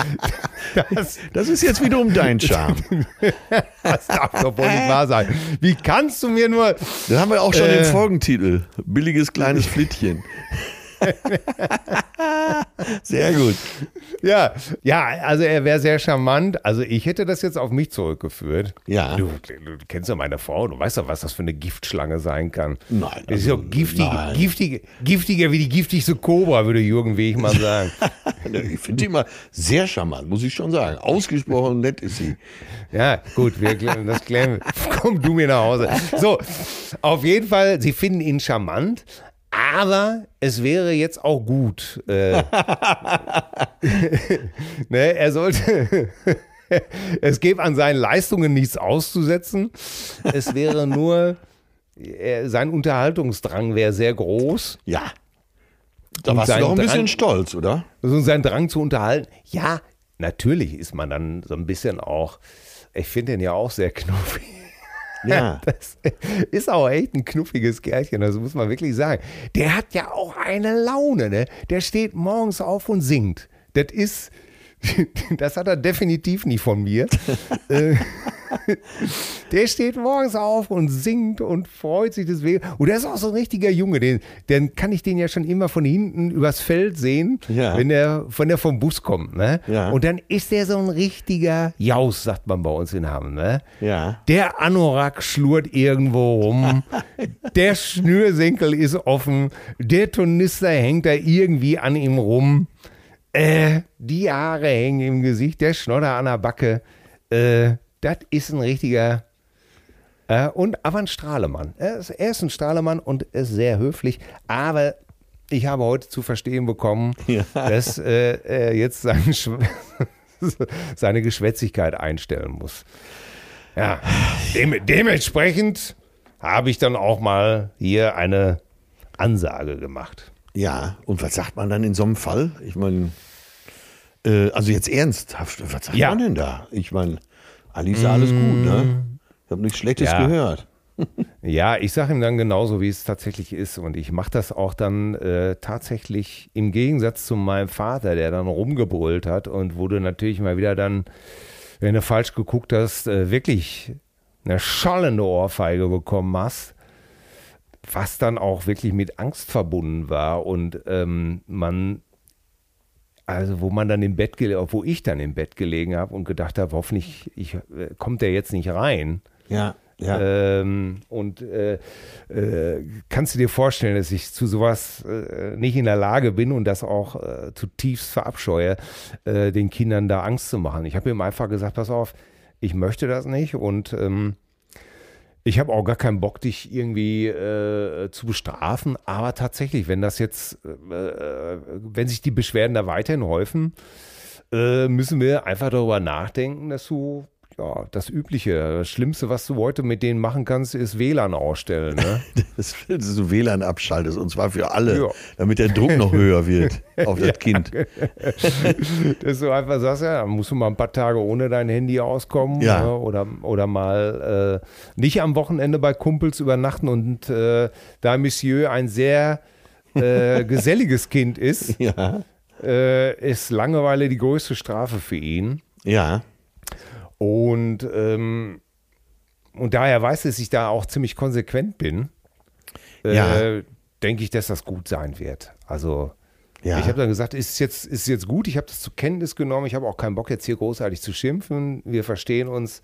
Das ist jetzt wiederum dein Charme. Das darf doch wohl nicht wahr sein. Wie kannst du mir nur... Dann haben wir auch schon den Folgentitel. Billiges kleines Flittchen. Sehr gut. Ja, also er wäre sehr charmant. Also ich hätte das jetzt auf mich zurückgeführt. Ja. Du kennst ja meine Frau, du weißt doch, was das für eine Giftschlange sein kann. Nein. Das ist doch giftiger wie die giftigste Kobra, würde Jürgen Wegmann sagen. Ich finde die immer sehr charmant, muss ich schon sagen. Ausgesprochen nett ist sie. Ja, gut, das klären wir. Komm du mir nach Hause. So, auf jeden Fall, sie finden ihn charmant. Aber es wäre jetzt auch gut. Ne, er sollte. Es gäbe an seinen Leistungen nichts auszusetzen. Es wäre nur, sein Unterhaltungsdrang wäre sehr groß. Ja. Da warst du doch ein bisschen stolz, oder? Also sein Drang zu unterhalten. Ja, natürlich ist man dann so ein bisschen auch. Ich finde den ja auch sehr knuffig. Ja, das ist auch echt ein knuffiges Kerlchen, das muss man wirklich sagen. Der hat ja auch eine Laune, ne? Der steht morgens auf und singt. Das hat er definitiv nicht von mir. Der steht morgens auf und singt und freut sich deswegen. Und der ist auch so ein richtiger Junge, den kann ich den ja schon immer von hinten übers Feld sehen, ja. Wenn der vom Bus kommt. Ne? Ja. Und dann ist der so ein richtiger Jaus, sagt man bei uns in Hamm. Ne? Ja. Der Anorak schlurrt irgendwo rum, der Schnürsenkel ist offen, der Tornister hängt da irgendwie an ihm rum. Die Haare hängen im Gesicht, der Schnodder an der Backe. Das ist ein richtiger, aber ein Strahlemann. Er ist ein Strahlemann und ist sehr höflich. Aber ich habe heute zu verstehen bekommen, dass er jetzt seine Geschwätzigkeit einstellen muss. Ja. Dementsprechend habe ich dann auch mal hier eine Ansage gemacht. Ja, und was sagt man dann in so einem Fall? Ich meine, also jetzt ernsthaft, was sagt man denn da? Ich meine, eigentlich ist alles gut, ne? Ich habe nichts Schlechtes gehört. Ja, ich sage ihm dann genauso, wie es tatsächlich ist. Und ich mache das auch dann tatsächlich im Gegensatz zu meinem Vater, der dann rumgebrüllt hat und wo du natürlich mal wieder dann, wenn du falsch geguckt hast, wirklich eine schallende Ohrfeige bekommen hast. Was dann auch wirklich mit Angst verbunden war und wo ich dann im Bett gelegen habe und gedacht habe, hoffentlich kommt der jetzt nicht rein. Ja, ja. Kannst du dir vorstellen, dass ich zu sowas nicht in der Lage bin und das auch zutiefst verabscheue, den Kindern da Angst zu machen. Ich habe ihm einfach gesagt, pass auf, ich möchte das nicht und ich habe auch gar keinen Bock, dich irgendwie zu bestrafen, aber tatsächlich, wenn das jetzt, wenn sich die Beschwerden da weiterhin häufen, müssen wir einfach darüber nachdenken, dass du das Übliche, das Schlimmste, was du heute mit denen machen kannst, ist WLAN ausstellen. Ne? Dass du WLAN abschaltest und zwar für alle, damit der Druck noch höher wird auf das Kind. Dass du einfach sagst, dann musst du mal ein paar Tage ohne dein Handy auskommen oder mal nicht am Wochenende bei Kumpels übernachten und da Monsieur ein sehr geselliges Kind ist, ist Langeweile die größte Strafe für ihn. Ja. Und daher weiß ich, dass ich da auch ziemlich konsequent bin, denke ich, dass das gut sein wird. Also ich habe dann gesagt, ist jetzt gut, ich habe das zur Kenntnis genommen, ich habe auch keinen Bock jetzt hier großartig zu schimpfen, wir verstehen uns.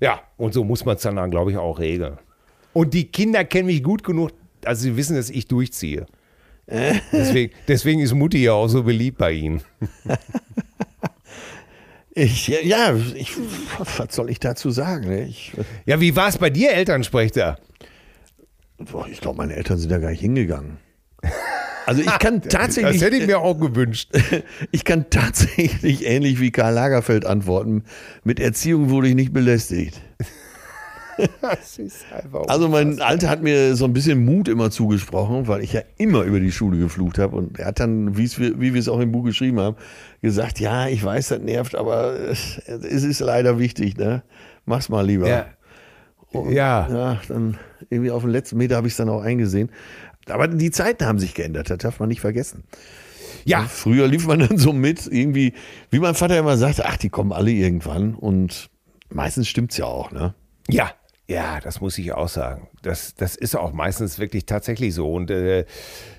Ja, und so muss man es dann, glaube ich, auch regeln. Und die Kinder kennen mich gut genug, also sie wissen, dass ich durchziehe. Deswegen ist Mutti ja auch so beliebt bei ihnen. Was soll ich dazu sagen? Ne? Wie war es bei dir, Elternsprecher? Ich glaube, meine Eltern sind da gar nicht hingegangen. Also ich kann tatsächlich... Das hätte ich mir auch gewünscht. Ich kann tatsächlich ähnlich wie Karl Lagerfeld antworten. Mit Erziehung wurde ich nicht belästigt. Das ist einfach also mein Alter hat mir so ein bisschen Mut immer zugesprochen, weil ich ja immer über die Schule geflucht habe. Und er hat dann, wie wir es auch im Buch geschrieben haben, gesagt, ja, ich weiß, das nervt, aber es ist leider wichtig, ne? Mach's mal lieber. Ja. Und, dann irgendwie auf den letzten Meter habe ich es dann auch eingesehen. Aber die Zeiten haben sich geändert, das darf man nicht vergessen. Ja. Früher lief man dann so mit, irgendwie, wie mein Vater immer sagte, ach, die kommen alle irgendwann. Und meistens stimmt's ja auch, ne? Ja. Ja, das muss ich auch sagen. Das ist auch meistens wirklich tatsächlich so. Und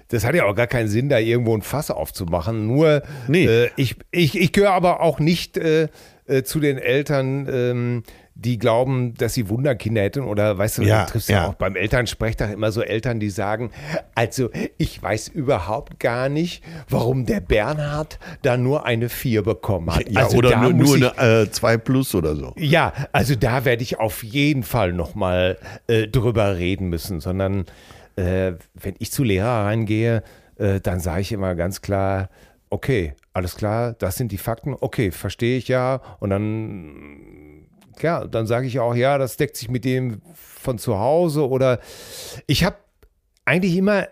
das hat ja auch gar keinen Sinn, da irgendwo ein Fass aufzumachen. Nur, nee. Ich gehöre aber auch nicht zu den Eltern, die glauben, dass sie Wunderkinder hätten. Oder weißt du, ja, du triffst ja auch beim Elternsprechtag immer so Eltern, die sagen, also ich weiß überhaupt gar nicht, warum der Bernhard da nur eine 4 bekommen hat. Ja, also oder nur eine 2 plus oder so. Ja, also da werde ich auf jeden Fall nochmal drüber reden müssen. Sondern wenn ich zu Lehrer reingehe, dann sage ich immer ganz klar, okay, alles klar, das sind die Fakten, okay, verstehe ich ja. Und dann sage ich auch, ja, das deckt sich mit dem von zu Hause. Oder ich habe eigentlich immer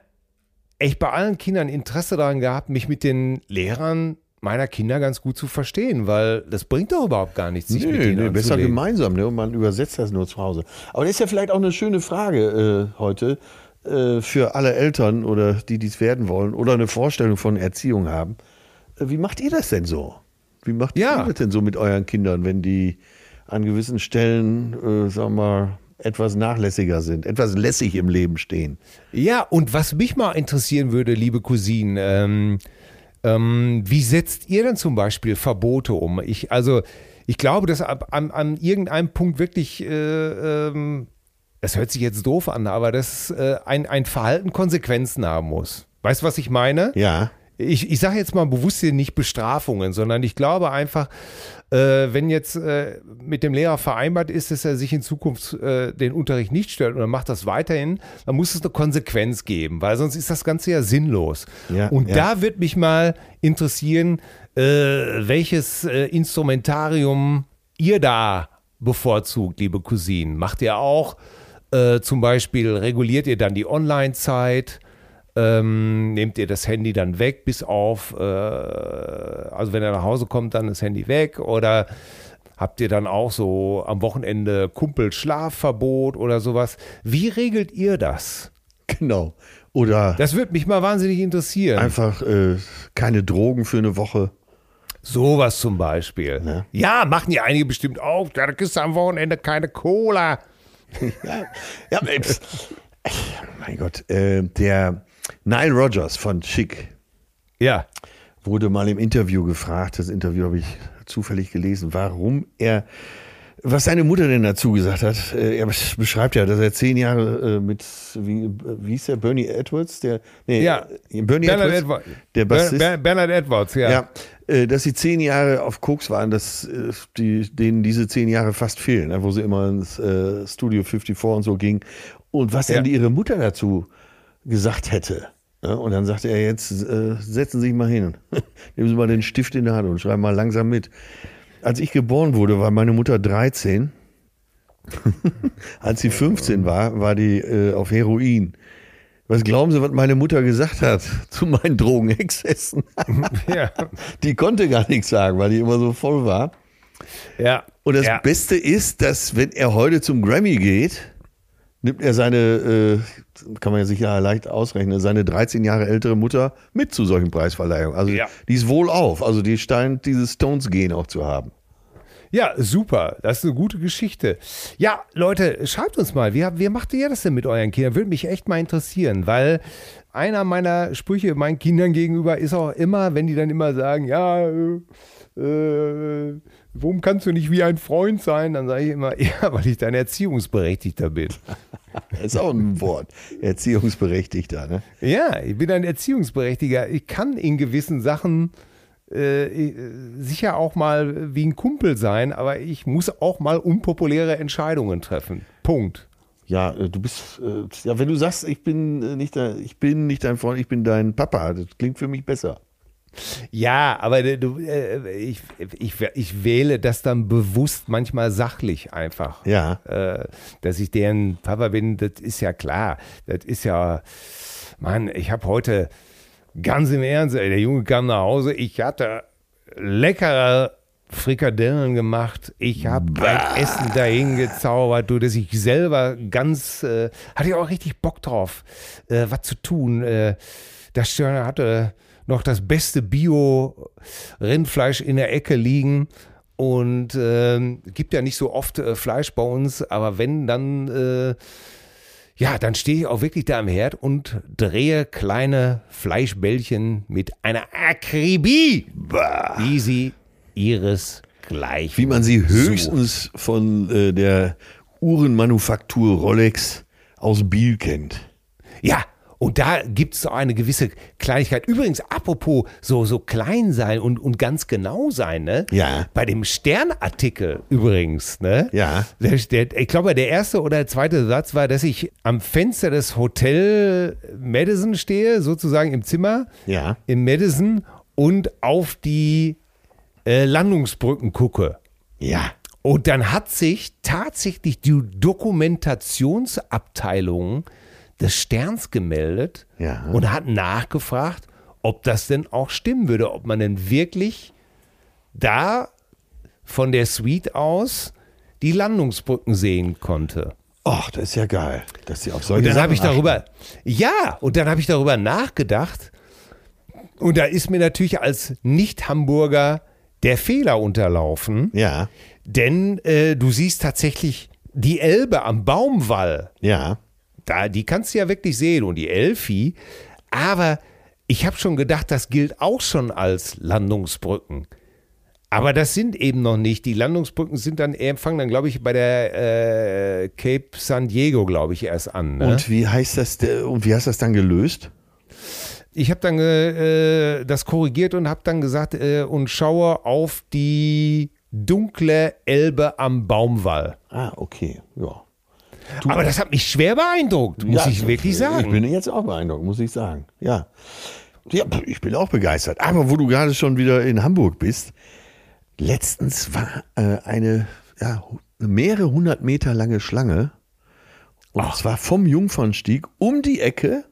echt bei allen Kindern Interesse daran gehabt, mich mit den Lehrern meiner Kinder ganz gut zu verstehen, weil das bringt doch überhaupt gar nichts, sich mit denen anzulegen. Besser gemeinsam, ne? Und man übersetzt das nur zu Hause. Aber das ist ja vielleicht auch eine schöne Frage heute für alle Eltern oder die, die es werden wollen oder eine Vorstellung von Erziehung haben. Wie macht ihr das denn so? Wie macht ihr das denn so mit euren Kindern, wenn die an gewissen Stellen, sagen wir mal, etwas nachlässiger sind, etwas lässig im Leben stehen? Ja, und was mich mal interessieren würde, liebe Cousinen, wie setzt ihr denn zum Beispiel Verbote um? Ich glaube, dass an irgendeinem Punkt wirklich, das hört sich jetzt doof an, aber dass ein Verhalten Konsequenzen haben muss. Weißt du, was ich meine? Ja. Ich sage jetzt mal bewusst hier nicht Bestrafungen, sondern ich glaube einfach, wenn jetzt mit dem Lehrer vereinbart ist, dass er sich in Zukunft den Unterricht nicht stört und er macht das weiterhin, dann muss es eine Konsequenz geben, weil sonst ist das Ganze ja sinnlos. Ja, und da wird mich mal interessieren, welches Instrumentarium ihr da bevorzugt, liebe Cousinen. Macht ihr auch zum Beispiel, reguliert ihr dann die Online-Zeit? Nehmt ihr das Handy dann weg, bis auf, also wenn er nach Hause kommt, dann das Handy weg, oder habt ihr dann auch so am Wochenende Kumpelschlafverbot oder sowas? Wie regelt ihr das? Genau. Oder das würde mich mal wahnsinnig interessieren. Einfach keine Drogen für eine Woche. Sowas zum Beispiel. Ne? Ja, machen ja einige bestimmt auch. Da kriegst du am Wochenende keine Cola. Ja, mein Gott, der Nile Rodgers von Chic wurde mal im Interview gefragt, das Interview habe ich zufällig gelesen, was seine Mutter denn dazu gesagt hat. Er beschreibt ja, dass er 10 Jahre mit, wie hieß der, Bernie Edwards? Der Bassist. Bernard Edwards, dass sie 10 Jahre auf Koks waren, dass denen diese 10 Jahre fast fehlen, wo sie immer ins Studio 54 und so ging. Und was denn ihre Mutter dazu gesagt hätte. Ja, und dann sagte er jetzt, setzen Sie sich mal hin. Nehmen Sie mal den Stift in die Hand und schreiben mal langsam mit. Als ich geboren wurde, war meine Mutter 13. Als sie 15 war, war die auf Heroin. Was glauben Sie, was meine Mutter gesagt hat zu meinen Drogenexzessen? Die konnte gar nichts sagen, weil die immer so voll war. Ja. Und das Beste ist, dass wenn er heute zum Grammy geht, nimmt er seine, kann man ja sicher leicht ausrechnen, seine 13 Jahre ältere Mutter mit zu solchen Preisverleihungen. Also die ist wohlauf, also die scheint dieses Stones-Gen auch zu haben. Ja, super, das ist eine gute Geschichte. Ja, Leute, schreibt uns mal, wie macht ihr das denn mit euren Kindern? Würde mich echt mal interessieren, weil einer meiner Sprüche meinen Kindern gegenüber ist auch immer, wenn die dann immer sagen, warum kannst du nicht wie ein Freund sein? Dann sage ich immer, ja, weil ich dein Erziehungsberechtigter bin. Das ist auch ein Wort, Erziehungsberechtigter, ne? Ja, ich bin ein Erziehungsberechtigter. Ich kann in gewissen Sachen sicher auch mal wie ein Kumpel sein, aber ich muss auch mal unpopuläre Entscheidungen treffen. Punkt. Ja, du bist, wenn du sagst, ich bin nicht dein Freund, ich bin dein Papa, das klingt für mich besser. Ja, aber ich wähle das dann bewusst manchmal sachlich einfach. Ja. Dass ich deren Papa bin, das ist ja klar. Das ist ja, Mann, ich habe heute ganz im Ernst, der Junge kam nach Hause, ich hatte leckere Frikadellen gemacht, ich habe ein Essen dahin gezaubert, dass ich selber ganz, hatte ich auch richtig Bock drauf, was zu tun. Das Stern hatte noch das beste Bio-Rindfleisch in der Ecke liegen. Und gibt ja nicht so oft Fleisch bei uns, aber wenn, dann, ja, dann stehe ich auch wirklich da am Herd und drehe kleine Fleischbällchen mit einer Akribie, wie sie ihresgleichen. Wie man sie höchstens sucht. Von der Uhrenmanufaktur Rolex aus Biel kennt. Ja. Und da gibt es so eine gewisse Kleinigkeit. Übrigens, apropos so klein sein und ganz genau sein, ne? Ja. Bei dem Sternartikel übrigens, ne? Ja. Ich glaube, der erste oder zweite Satz war, dass ich am Fenster des Hotel Madison stehe, sozusagen im Zimmer, ja, im Madison, und auf die Landungsbrücken gucke. Ja. Und dann hat sich tatsächlich die Dokumentationsabteilung des Sterns gemeldet, ja, und hat nachgefragt, ob das denn auch stimmen würde, ob man denn wirklich da von der Suite aus die Landungsbrücken sehen konnte. Ach, das ist ja geil, dass sie auf solche. Und dann habe ich darüber, ja, und dann habe ich darüber nachgedacht, und da ist mir natürlich als Nicht-Hamburger der Fehler unterlaufen, ja, denn du siehst tatsächlich die Elbe am Baumwall. Ja. Da, die kannst du ja wirklich sehen, und die Elfi, aber ich habe schon gedacht, das gilt auch schon als Landungsbrücken, aber das sind eben noch nicht, die Landungsbrücken sind dann, fangen dann, glaube ich, bei der Cape San Diego, glaube ich, erst an. Ne? Und wie hast du das dann gelöst? Ich habe dann das korrigiert und habe dann gesagt, und schaue auf die dunkle Elbe am Baumwall. Ah, okay, ja. Aber das hat mich schwer beeindruckt, muss ich wirklich sagen. Ich bin jetzt auch beeindruckt, muss ich sagen. Ja. Ja, ich bin auch begeistert. Aber wo du gerade schon wieder in Hamburg bist, letztens war eine mehrere hundert Meter lange Schlange, und zwar vom Jungfernstieg um die Ecke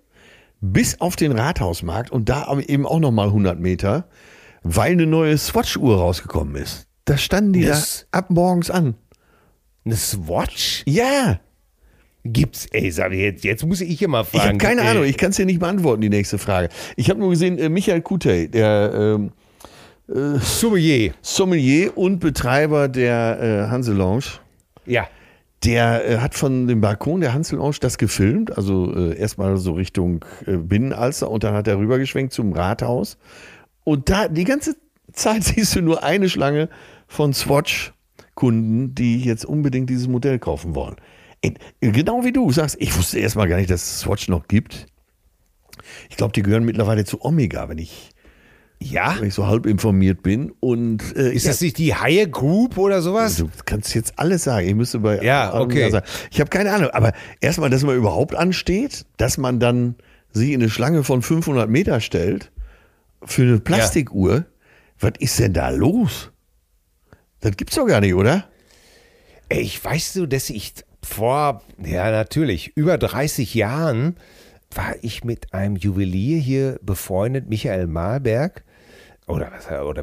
bis auf den Rathausmarkt, und da eben auch nochmal 100 Meter, weil eine neue Swatch-Uhr rausgekommen ist. Da standen die da ab morgens an. Eine Swatch? Ja. Gibt's, jetzt muss ich hier mal fragen. Ich habe keine Ahnung, ich kann es dir nicht beantworten, die nächste Frage. Ich habe nur gesehen, Michael Kutey, der Sommelier und Betreiber der Hanselounge. Ja. Der hat von dem Balkon der Hanselounge das gefilmt, also erstmal so Richtung Binnenalster, und dann hat er rübergeschwenkt zum Rathaus. Und da die ganze Zeit siehst du nur eine Schlange von Swatch-Kunden, die jetzt unbedingt dieses Modell kaufen wollen. Genau wie du sagst, ich wusste erstmal gar nicht, dass es Swatch noch gibt. Ich glaube, die gehören mittlerweile zu Omega, wenn ich so halb informiert bin. Und, ist das nicht die High Group oder sowas? Du kannst jetzt alles sagen. Ich müsste bei Omega sagen. Ich habe keine Ahnung. Aber erstmal, dass man überhaupt ansteht, dass man dann sie in eine Schlange von 500 Meter stellt für eine Plastikuhr. Ja. Was ist denn da los? Das gibt's doch gar nicht, oder? Ich weiß so, dass ich über 30 Jahren war ich mit einem Juwelier hier befreundet, Michael Malberg, oder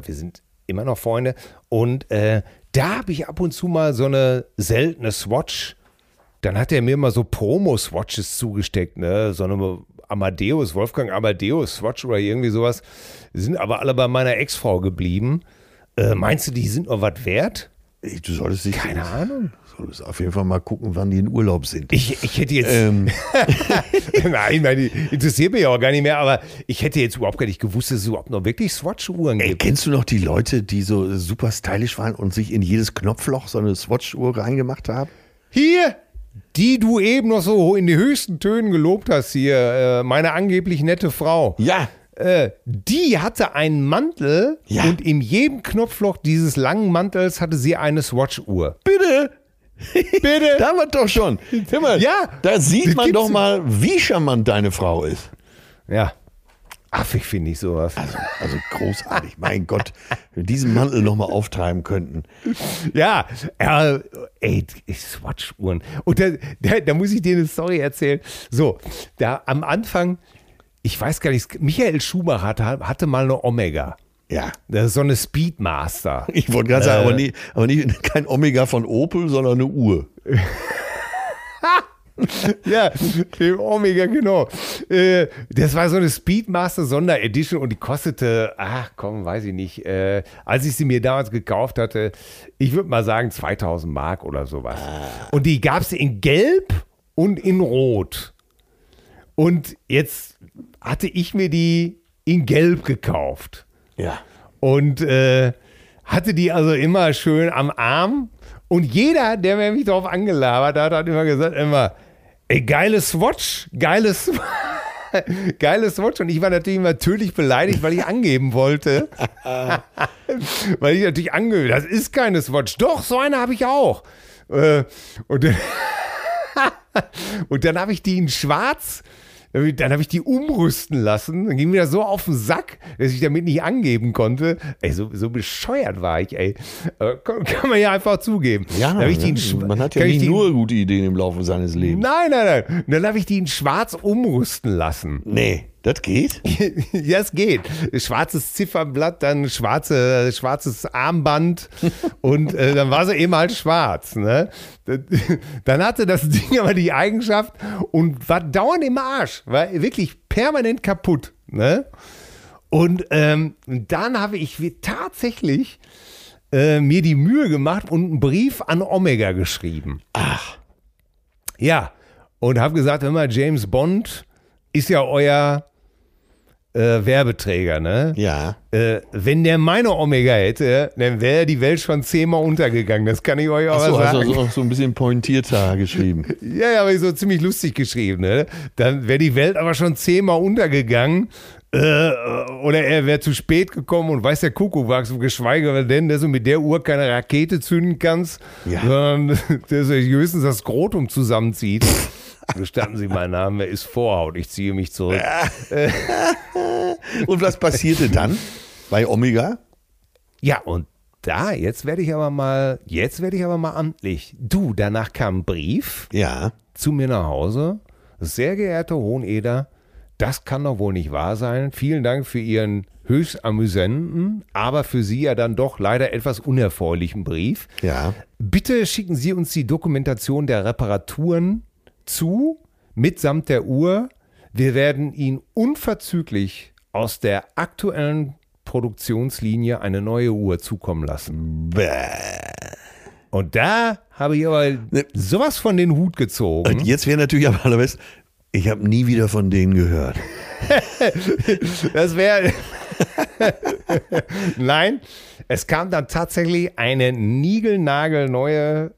wir sind immer noch Freunde, und da habe ich ab und zu mal so eine seltene Swatch, dann hat er mir immer so Promo-Swatches zugesteckt, ne? So eine Wolfgang Amadeus-Swatch oder irgendwie sowas, die sind aber alle bei meiner Ex-Frau geblieben. Meinst du, die sind noch was wert? Du solltest dich Keine Ahnung. Solltest auf jeden Fall mal gucken, wann die in Urlaub sind. Ich hätte jetzt. Nein, die interessiert mich auch gar nicht mehr, aber ich hätte jetzt überhaupt gar nicht gewusst, dass es überhaupt noch wirklich Swatch-Uhren gibt. Kennst du noch die Leute, die so super stylisch waren und sich in jedes Knopfloch so eine Swatch-Uhr reingemacht haben? Hier! Die du eben noch so in die höchsten Tönen gelobt hast, hier, meine angeblich nette Frau. Ja! Die hatte einen Mantel, ja, und in jedem Knopfloch dieses langen Mantels hatte sie eine Swatch-Uhr. Bitte. Da haben wir doch schon. Ja, da sieht man doch mal, wie charmant deine Frau ist. Ja. Affig finde ich sowas. Also großartig. Mein Gott, wenn wir diesen Mantel nochmal auftreiben könnten. Ja, Swatch-Uhren. Und da muss ich dir eine Story erzählen. So, da am Anfang. Ich weiß gar nicht, Michael Schumacher hatte mal eine Omega. Ja. Das ist so eine Speedmaster. Ich wollte gerade sagen, aber kein Omega von Opel, sondern eine Uhr. Ja, im Omega, genau. Das war so eine Speedmaster-Sonderedition und die kostete, weiß ich nicht, als ich sie mir damals gekauft hatte, ich würde mal sagen 2000 Mark oder sowas. Und die gab es in Gelb und in Rot. Und jetzt hatte ich mir die in Gelb gekauft. Ja. Und hatte die also immer schön am Arm. Und jeder, der mir mich drauf angelabert hat, hat immer gesagt, ey, geiles Watch. Und ich war natürlich beleidigt, weil ich angeben wollte. Weil ich natürlich angebe, das ist keine Swatch. Doch, so eine habe ich auch. Und dann habe ich die in schwarz, dann habe ich die umrüsten lassen. Dann ging mir das so auf den Sack, dass ich damit nicht angeben konnte. Ey, so bescheuert war ich, ey. Kann man ja einfach zugeben. Ja, man hat ja nicht nur gute Ideen im Laufe seines Lebens. Nein. Dann habe ich die in schwarz umrüsten lassen. Nee, das geht? Ja, es geht. Schwarzes Ziffernblatt, dann schwarzes Armband und dann war sie eben halt schwarz. Ne? Dann hatte das Ding aber die Eigenschaft und war dauernd im Arsch, war wirklich permanent kaputt. Ne? Und dann habe ich tatsächlich mir die Mühe gemacht und einen Brief an Omega geschrieben. Ach. Ja, und habe gesagt, James Bond ist ja euer Werbeträger, ne? Ja. Wenn der meine Omega hätte, dann wäre die Welt schon 10-mal untergegangen. Das kann ich euch auch sagen. Hast du auch so ein bisschen pointierter geschrieben. Ja, aber so ziemlich lustig geschrieben, ne? Dann wäre die Welt aber schon 10-mal untergegangen. Oder er wäre zu spät gekommen und weiß der Kuckuck, geschweige denn, dass du mit der Uhr keine Rakete zünden kannst, sondern dass er höchstens das Skrotum zusammenzieht. Gestatten Sie, mein Name ist Vorhaut, ich ziehe mich zurück. Und was passierte dann bei Omega? Ja, und jetzt werde ich aber mal amtlich. Du, danach kam ein Brief zu mir nach Hause. Sehr geehrter Hoheneder, das kann doch wohl nicht wahr sein. Vielen Dank für Ihren höchst amüsanten, aber für Sie ja dann doch leider etwas unerfreulichen Brief. Ja. Bitte schicken Sie uns die Dokumentation der Reparaturen zu, mitsamt der Uhr. Wir werden Ihnen unverzüglich aus der aktuellen Produktionslinie eine neue Uhr zukommen lassen. Bäh. Und da habe ich aber sowas von den Hut gezogen. Und jetzt wäre natürlich am allerbesten, ich habe nie wieder von denen gehört. Das wäre... Nein, es kam dann tatsächlich eine niegelnagelneue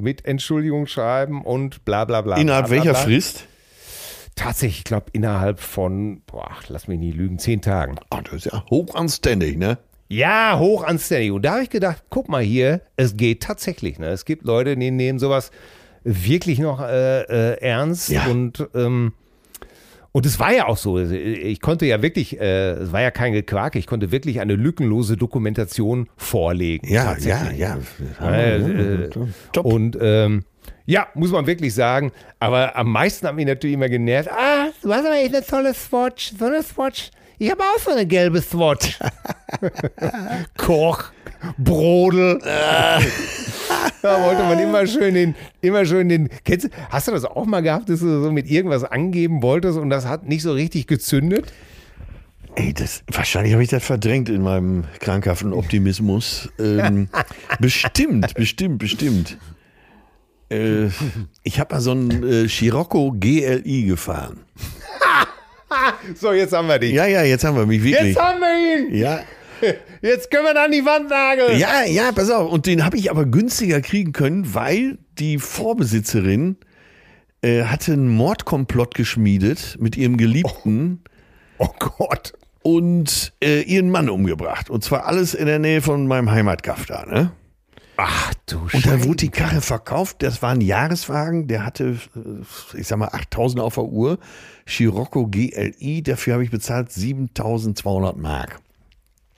mit Entschuldigungsschreiben und bla bla bla. Innerhalb welcher Frist? Tatsächlich, ich glaube, innerhalb von, lass mich nicht lügen, 10 Tagen. Oh, das ist ja hochanständig, ne? Ja, hochanständig. Und da habe ich gedacht, guck mal hier, es geht tatsächlich. Ne? Es gibt Leute, die nehmen sowas wirklich noch ernst und es war ja auch so, ich konnte ja wirklich, es war ja kein Gequake, ich konnte wirklich eine lückenlose Dokumentation vorlegen. Ja. Und ja, muss man wirklich sagen, aber am meisten hat mich natürlich immer genervt, du hast aber echt eine tolle Swatch, so eine Swatch. Ich habe auch so eine gelbe Swatch. Koch, Brodel. Da wollte man immer schön den. Hast du das auch mal gehabt, dass du so mit irgendwas angeben wolltest und das hat nicht so richtig gezündet? Ey, wahrscheinlich habe ich das verdrängt in meinem krankhaften Optimismus. Bestimmt. Ich habe mal so einen Scirocco GLI gefahren. So, jetzt haben wir dich. Ja, jetzt haben wir mich wirklich. Jetzt haben wir ihn! Ja. Jetzt können wir ihn an die Wand nageln. Ja, pass auf. Und den habe ich aber günstiger kriegen können, weil die Vorbesitzerin hatte einen Mordkomplott geschmiedet mit ihrem Geliebten. Oh Gott. Und ihren Mann umgebracht. Und zwar alles in der Nähe von meinem Heimatkaff da, ne? Ach du Scheiße. Und dann wurde die Karre verkauft. Das war ein Jahreswagen. Der hatte, ich sag mal, 8.000 auf der Uhr. Scirocco GLI. Dafür habe ich bezahlt 7.200 Mark.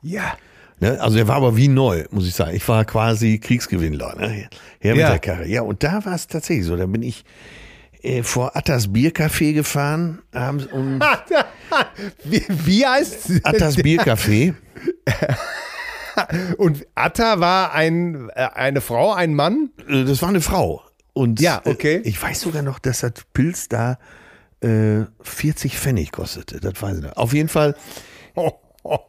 Ja. Ne? Also der war aber wie neu, muss ich sagen. Ich war quasi Kriegsgewinnler. Ne? Her mit der Karre. Ja, und da war es tatsächlich so. Da bin ich vor Attas Biercafé gefahren. Abends um wie heißt Attas Biercafé. Und Atta war eine Frau, ein Mann? Das war eine Frau. Und ja, okay. Ich weiß sogar noch, dass das Pilz da 40 Pfennig kostete. Das weiß ich nicht. Auf jeden Fall,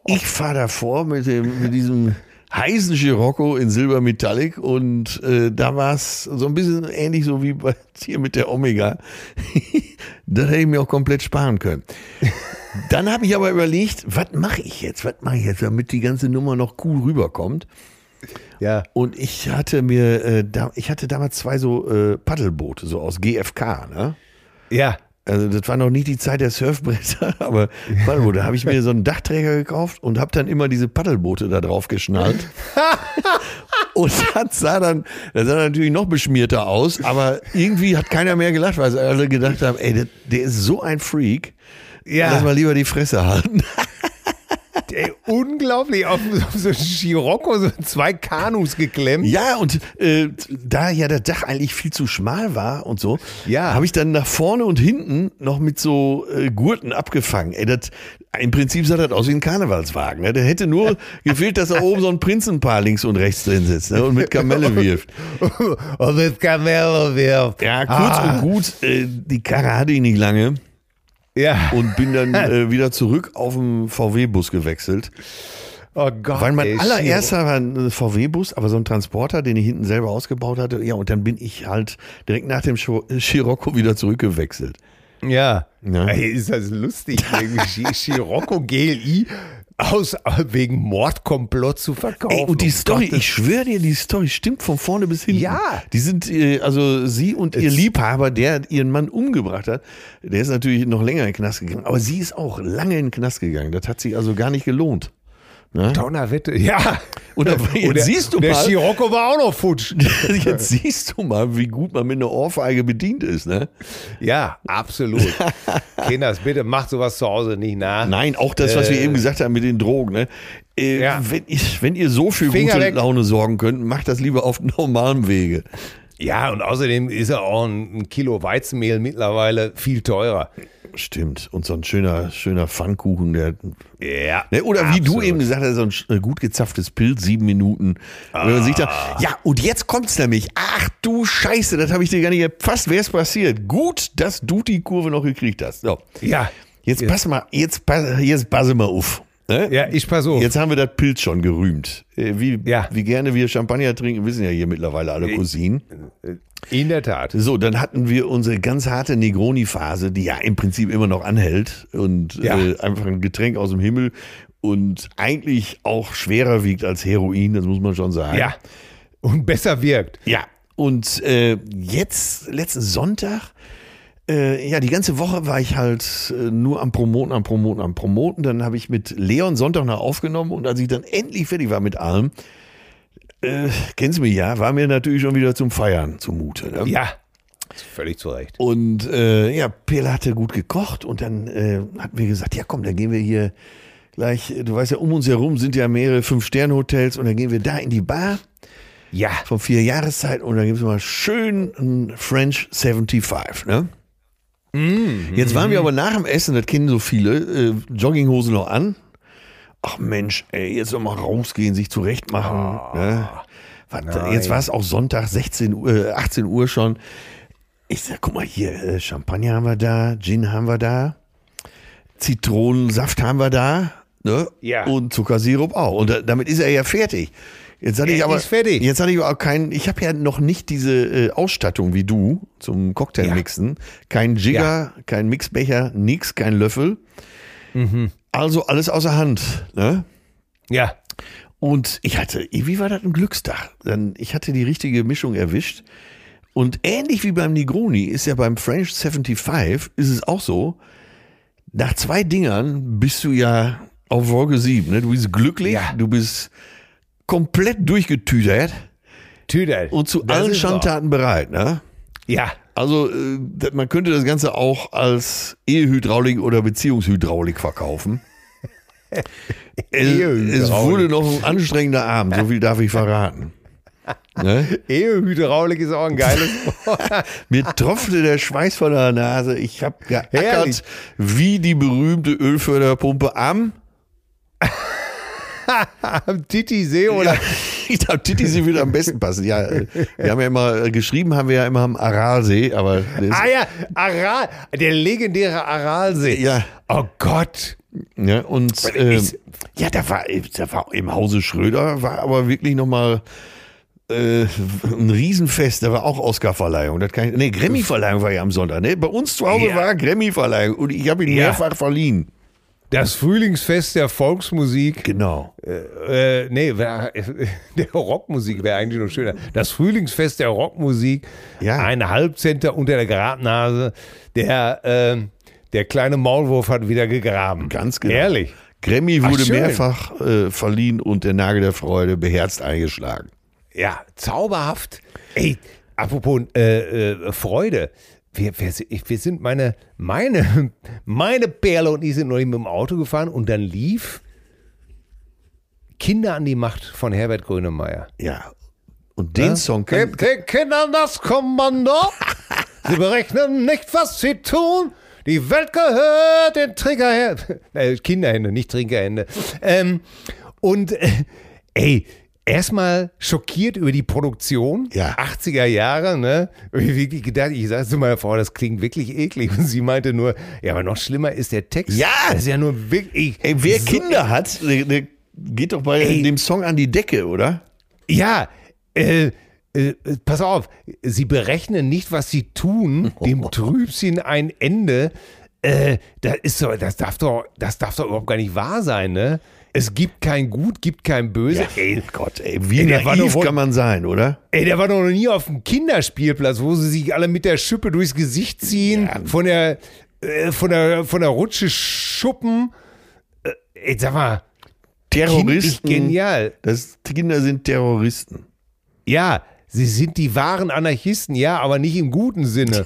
ich fahre davor mit diesem heißen Scirocco in Silbermetallic und da war es so ein bisschen ähnlich so wie bei hier mit der Omega. Das hätte ich mir auch komplett sparen können. Dann habe ich aber überlegt, was mache ich jetzt, damit die ganze Nummer noch cool rüberkommt. Ja. Und ich hatte damals zwei so Paddelboote, so aus GFK, ne? Ja. Also das war noch nicht die Zeit der Surfbretter, aber da habe ich mir so einen Dachträger gekauft und habe dann immer diese Paddelboote da drauf geschnallt. Und das sah natürlich noch beschmierter aus, aber irgendwie hat keiner mehr gelacht, weil alle gedacht haben, ey, der ist so ein Freak, ja. Lass mal lieber die Fresse halten. Ey, unglaublich, auf so Scirocco, so zwei Kanus geklemmt. Ja, und da ja das Dach eigentlich viel zu schmal war und so, ja, habe ich dann nach vorne und hinten noch mit so Gurten abgefangen. Ey, im Prinzip sah das aus wie ein Karnevalswagen. Ne? Der hätte nur gefehlt, dass da oben so ein Prinzenpaar links und rechts drin sitzt, ne? Und mit Kamelle wirft. Ja, kurz und gut, die Karre hatte ich nicht lange. Ja. Und bin dann wieder zurück auf den VW-Bus gewechselt. Oh Gott. Weil mein allererster war ein VW-Bus, aber so ein Transporter, den ich hinten selber ausgebaut hatte. Ja, und dann bin ich halt direkt nach dem Scirocco wieder zurückgewechselt. Ja. Ey, ist das lustig, Scirocco GLI wegen Mordkomplott zu verkaufen. Ey, und die Story, ich schwöre dir, die Story stimmt von vorne bis hinten. Ja. Die sind, also sie und ihr Liebhaber, der ihren Mann umgebracht hat, der ist natürlich noch länger in den Knast gegangen, aber sie ist auch lange in den Knast gegangen. Das hat sich also gar nicht gelohnt. Ne? Donnerwette, ja. Und jetzt siehst du mal. Der Scirocco war auch noch futsch. Jetzt siehst du mal, wie gut man mit einer Ohrfeige bedient ist, ne? Ja, absolut. Kinders, bitte macht sowas zu Hause nicht nach. Nein, auch das, was wir eben gesagt haben mit den Drogen, ne? Ja. Wenn ihr so für gute Laune sorgen könnt, macht das lieber auf normalem Wege. Ja, und außerdem ist ja auch ein Kilo Weizenmehl mittlerweile viel teurer. Stimmt. Und so ein schöner Pfannkuchen, der. Ja. Ne? Oder absolut. Wie du eben gesagt hast, so ein gut gezapftes Pilz, 7 Minuten. Wenn man sich da, ja, und jetzt kommt's nämlich. Ach du Scheiße, das habe ich dir gar nicht. Fast wäre es passiert. Gut, dass du die Kurve noch gekriegt hast. So. Ja. Jetzt pass mal, jetzt passe mal auf. Ne? Ja, ich pass auf. Jetzt haben wir das Pilz schon gerühmt. Wie gerne wir Champagner trinken, wissen ja hier mittlerweile alle Cousinen. In der Tat. So, dann hatten wir unsere ganz harte Negroni-Phase, die ja im Prinzip immer noch anhält und einfach ein Getränk aus dem Himmel und eigentlich auch schwerer wiegt als Heroin, das muss man schon sagen. Ja, und besser wirkt. Ja, und jetzt, letzten Sonntag, die ganze Woche war ich halt nur am Promoten. Dann habe ich mit Leon Sonntag noch aufgenommen und als ich dann endlich fertig war mit allem, kennst mich ja, war mir natürlich schon wieder zum Feiern zumute. Ne? Ja, völlig zu Recht. Und Pela hatte gut gekocht und dann hatten wir gesagt, ja komm, dann gehen wir hier gleich, du weißt ja, um uns herum sind ja mehrere 5-Sterne-Hotels und dann gehen wir da in die Bar. Ja. Von 4 Jahreszeiten und dann gibt es mal schön einen French 75, ne? Mm. Jetzt waren wir aber nach dem Essen, das kennen so viele, Jogginghose noch an. Ach Mensch, ey, jetzt nochmal rausgehen, sich zurecht machen. Oh, ne? Jetzt war es auch Sonntag, 18 Uhr schon. Ich sag, guck mal hier, Champagner haben wir da, Gin haben wir da, Zitronensaft haben wir da, ne? Ja. Und Zuckersirup auch. Und damit ist er ja fertig. Ich habe ja noch nicht diese Ausstattung wie du zum Cocktailmixen. Kein Jigger, kein Mixbecher, nix, kein Löffel. Mhm. Also alles außer Hand, ne? Ja. Und ich hatte, wie war das ein Glückstag? Ich hatte die richtige Mischung erwischt. Und ähnlich wie beim Negroni ist ja beim French 75 ist es auch so, nach 2 Dingern bist du ja auf Wolke 7, ne? Du bist glücklich, du bist komplett durchgetüdert. Und zu allen Schandtaten bereit, ne? Ja. Also man könnte das Ganze auch als Ehehydraulik oder Beziehungshydraulik verkaufen. Es wurde noch ein anstrengender Abend, so viel darf ich verraten. Ne? Ehehydraulik ist auch ein geiles Wort. Mir tropfte der Schweiß von der Nase. Ich habe geackert wie die berühmte Ölförderpumpe am Am Titisee, oder? Ja, ich glaube, Titisee würde am besten passen. Ja, wir haben ja immer geschrieben, haben wir ja immer am Aralsee, aber. Ah ja, Aral, der legendäre Aralsee. Ja. Oh Gott. Ja, und ja, da war im Hause Schröder, war aber wirklich nochmal ein Riesenfest, da war auch Oscar-Verleihung. Grammy-Verleihung war ja am Sonntag. Ne? Bei uns zu Hause war Grammy-Verleihung und ich habe ihn mehrfach verliehen. Das Frühlingsfest der Volksmusik. Genau. Der Rockmusik wäre eigentlich noch schöner. Das Frühlingsfest der Rockmusik. Ja. Ein Halbzentner unter der Gradnase. Der kleine Maulwurf hat wieder gegraben. Ganz genau. Ehrlich. Grammy wurde mehrfach verliehen und der Nagel der Freude beherzt eingeschlagen. Ja, zauberhaft. Ey, apropos Freude. Wir sind meine Perle und ich sind neulich mit dem Auto gefahren und dann lief Kinder an die Macht von Herbert Grönemeyer. Ja. Und den Song kann... Gebt den Kindern das Kommando. Sie berechnen nicht, was sie tun. Die Welt gehört den Trinkerhänden. Kinderhände, nicht Trinkerhände. Erstmal schockiert über die Produktion, 80er Jahre, ne? Ich wirklich gedacht, ich sagte zu meiner Frau, das klingt wirklich eklig. Und sie meinte nur, ja, aber noch schlimmer ist der Text. Ja! Das ist ja nur wirklich. Ey, wer Kinder hat, der geht doch bei dem Song an die Decke, oder? Ja, pass auf, sie berechnen nicht, was sie tun, dem Trübsinn ein Ende. Das darf doch überhaupt gar nicht wahr sein, ne? Es gibt kein Gut, gibt kein Böse. Ja, wie naiv kann man sein, oder? Ey, der war doch noch nie auf dem Kinderspielplatz, wo sie sich alle mit der Schippe durchs Gesicht ziehen, von der Rutsche schuppen. Ey, sag mal, Terroristen. Genial. Kinder sind Terroristen. Ja, sie sind die wahren Anarchisten, ja, aber nicht im guten Sinne.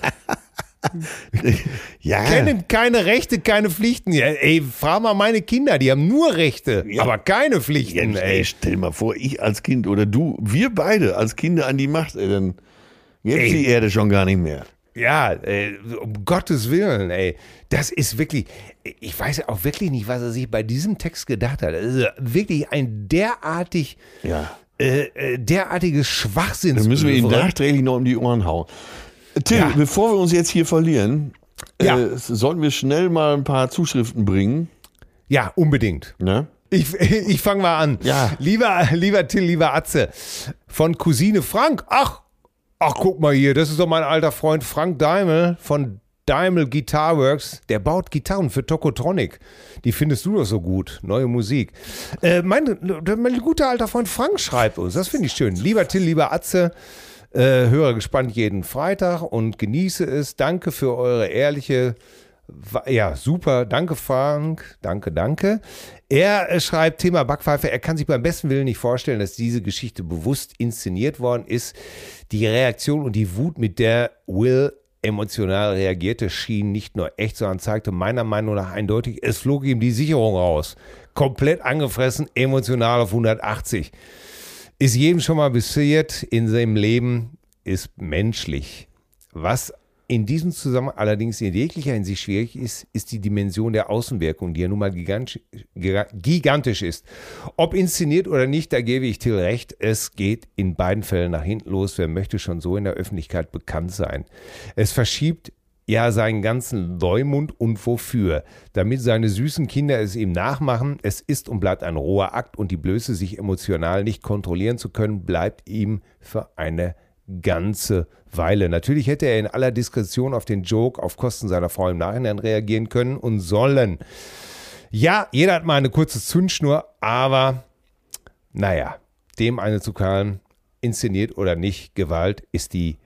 Ja. Kennen keine Rechte, keine Pflichten. Ja, ey, frag mal meine Kinder, die haben nur Rechte, aber keine Pflichten. Ja, ey, stell mal vor, ich als Kind oder du, wir beide als Kinder an die Macht, ey, dann jetzt die Erde schon gar nicht mehr. Ja, um Gottes Willen, ey. Das ist wirklich, ich weiß auch wirklich nicht, was er sich bei diesem Text gedacht hat. Das ist wirklich ein derartiges Schwachsinn. Dann müssen wir ihm nachträglich noch um die Ohren hauen. Till, bevor wir uns jetzt hier verlieren, sollten wir schnell mal ein paar Zuschriften bringen. Ja, unbedingt. Ne? Ich fange mal an. Ja. Lieber Till, lieber Atze, von Cousine Frank. Ach, guck mal hier, das ist doch mein alter Freund Frank Daimel von Daimel Guitar Works. Der baut Gitarren für Tokotronic. Die findest du doch so gut. Neue Musik. Mein guter alter Freund Frank schreibt uns. Das finde ich schön. Lieber Till, lieber Atze. Höre gespannt jeden Freitag und genieße es. Danke für eure ehrliche, super, danke Frank, danke. Er schreibt, Thema Backpfeife, er kann sich beim besten Willen nicht vorstellen, dass diese Geschichte bewusst inszeniert worden ist. Die Reaktion und die Wut, mit der Will emotional reagierte, schien nicht nur echt, sondern zeigte meiner Meinung nach eindeutig, es flog ihm die Sicherung raus. Komplett angefressen, emotional auf 180. Ist jedem schon mal passiert in seinem Leben, ist menschlich. Was in diesem Zusammenhang allerdings in jeglicher Hinsicht schwierig ist, ist die Dimension der Außenwirkung, die ja nun mal gigantisch ist. Ob inszeniert oder nicht, da gebe ich Till recht, es geht in beiden Fällen nach hinten los. Wer möchte schon so in der Öffentlichkeit bekannt sein? Es verschiebt ja seinen ganzen Leumund und wofür. Damit seine süßen Kinder es ihm nachmachen, es ist und bleibt ein roher Akt und die Blöße, sich emotional nicht kontrollieren zu können, bleibt ihm für eine ganze Weile. Natürlich hätte er in aller Diskretion auf den Joke auf Kosten seiner Frau im Nachhinein reagieren können und sollen. Ja, jeder hat mal eine kurze Zündschnur, aber naja, dem eine zu kahlen, inszeniert oder nicht, Gewalt ist die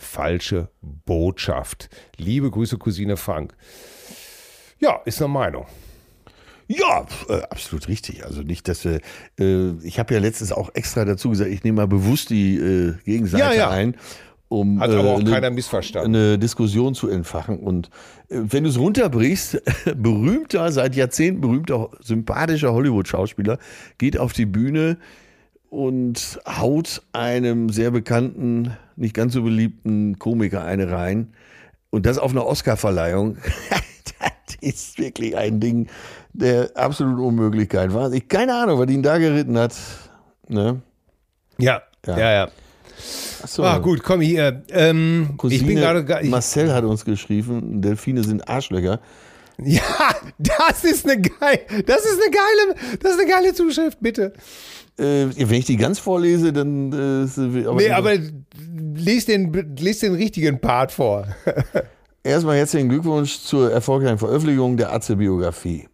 falsche Botschaft. Liebe Grüße, Cousine Frank. Ja, ist eine Meinung. Ja, absolut richtig. Also nicht, dass wir, ich habe ja letztens auch extra dazu gesagt, ich nehme mal bewusst die Gegenseite ein, um eine Diskussion zu entfachen. Und wenn du es runterbrichst, seit Jahrzehnten berühmter, sympathischer Hollywood-Schauspieler geht auf die Bühne und haut einem sehr bekannten, nicht ganz so beliebten Komiker eine rein. Und das auf einer Oscar-Verleihung. ist wirklich ein Ding der absoluten Unmöglichkeit. Wahnsinn. Keine Ahnung, was ihn da geritten hat. Ne? Ja, ja, ja, ja. Achso. Ah, gut, komm hier. Cousine, ich bin grade, Marcel hat uns geschrieben, Delfine sind Arschlöcher. Ja, das ist eine geile Zuschrift, bitte. Wenn ich die ganz vorlese, dann... aber lest den richtigen Part vor. Erstmal herzlichen Glückwunsch zur erfolgreichen Veröffentlichung der Atze-Biografie.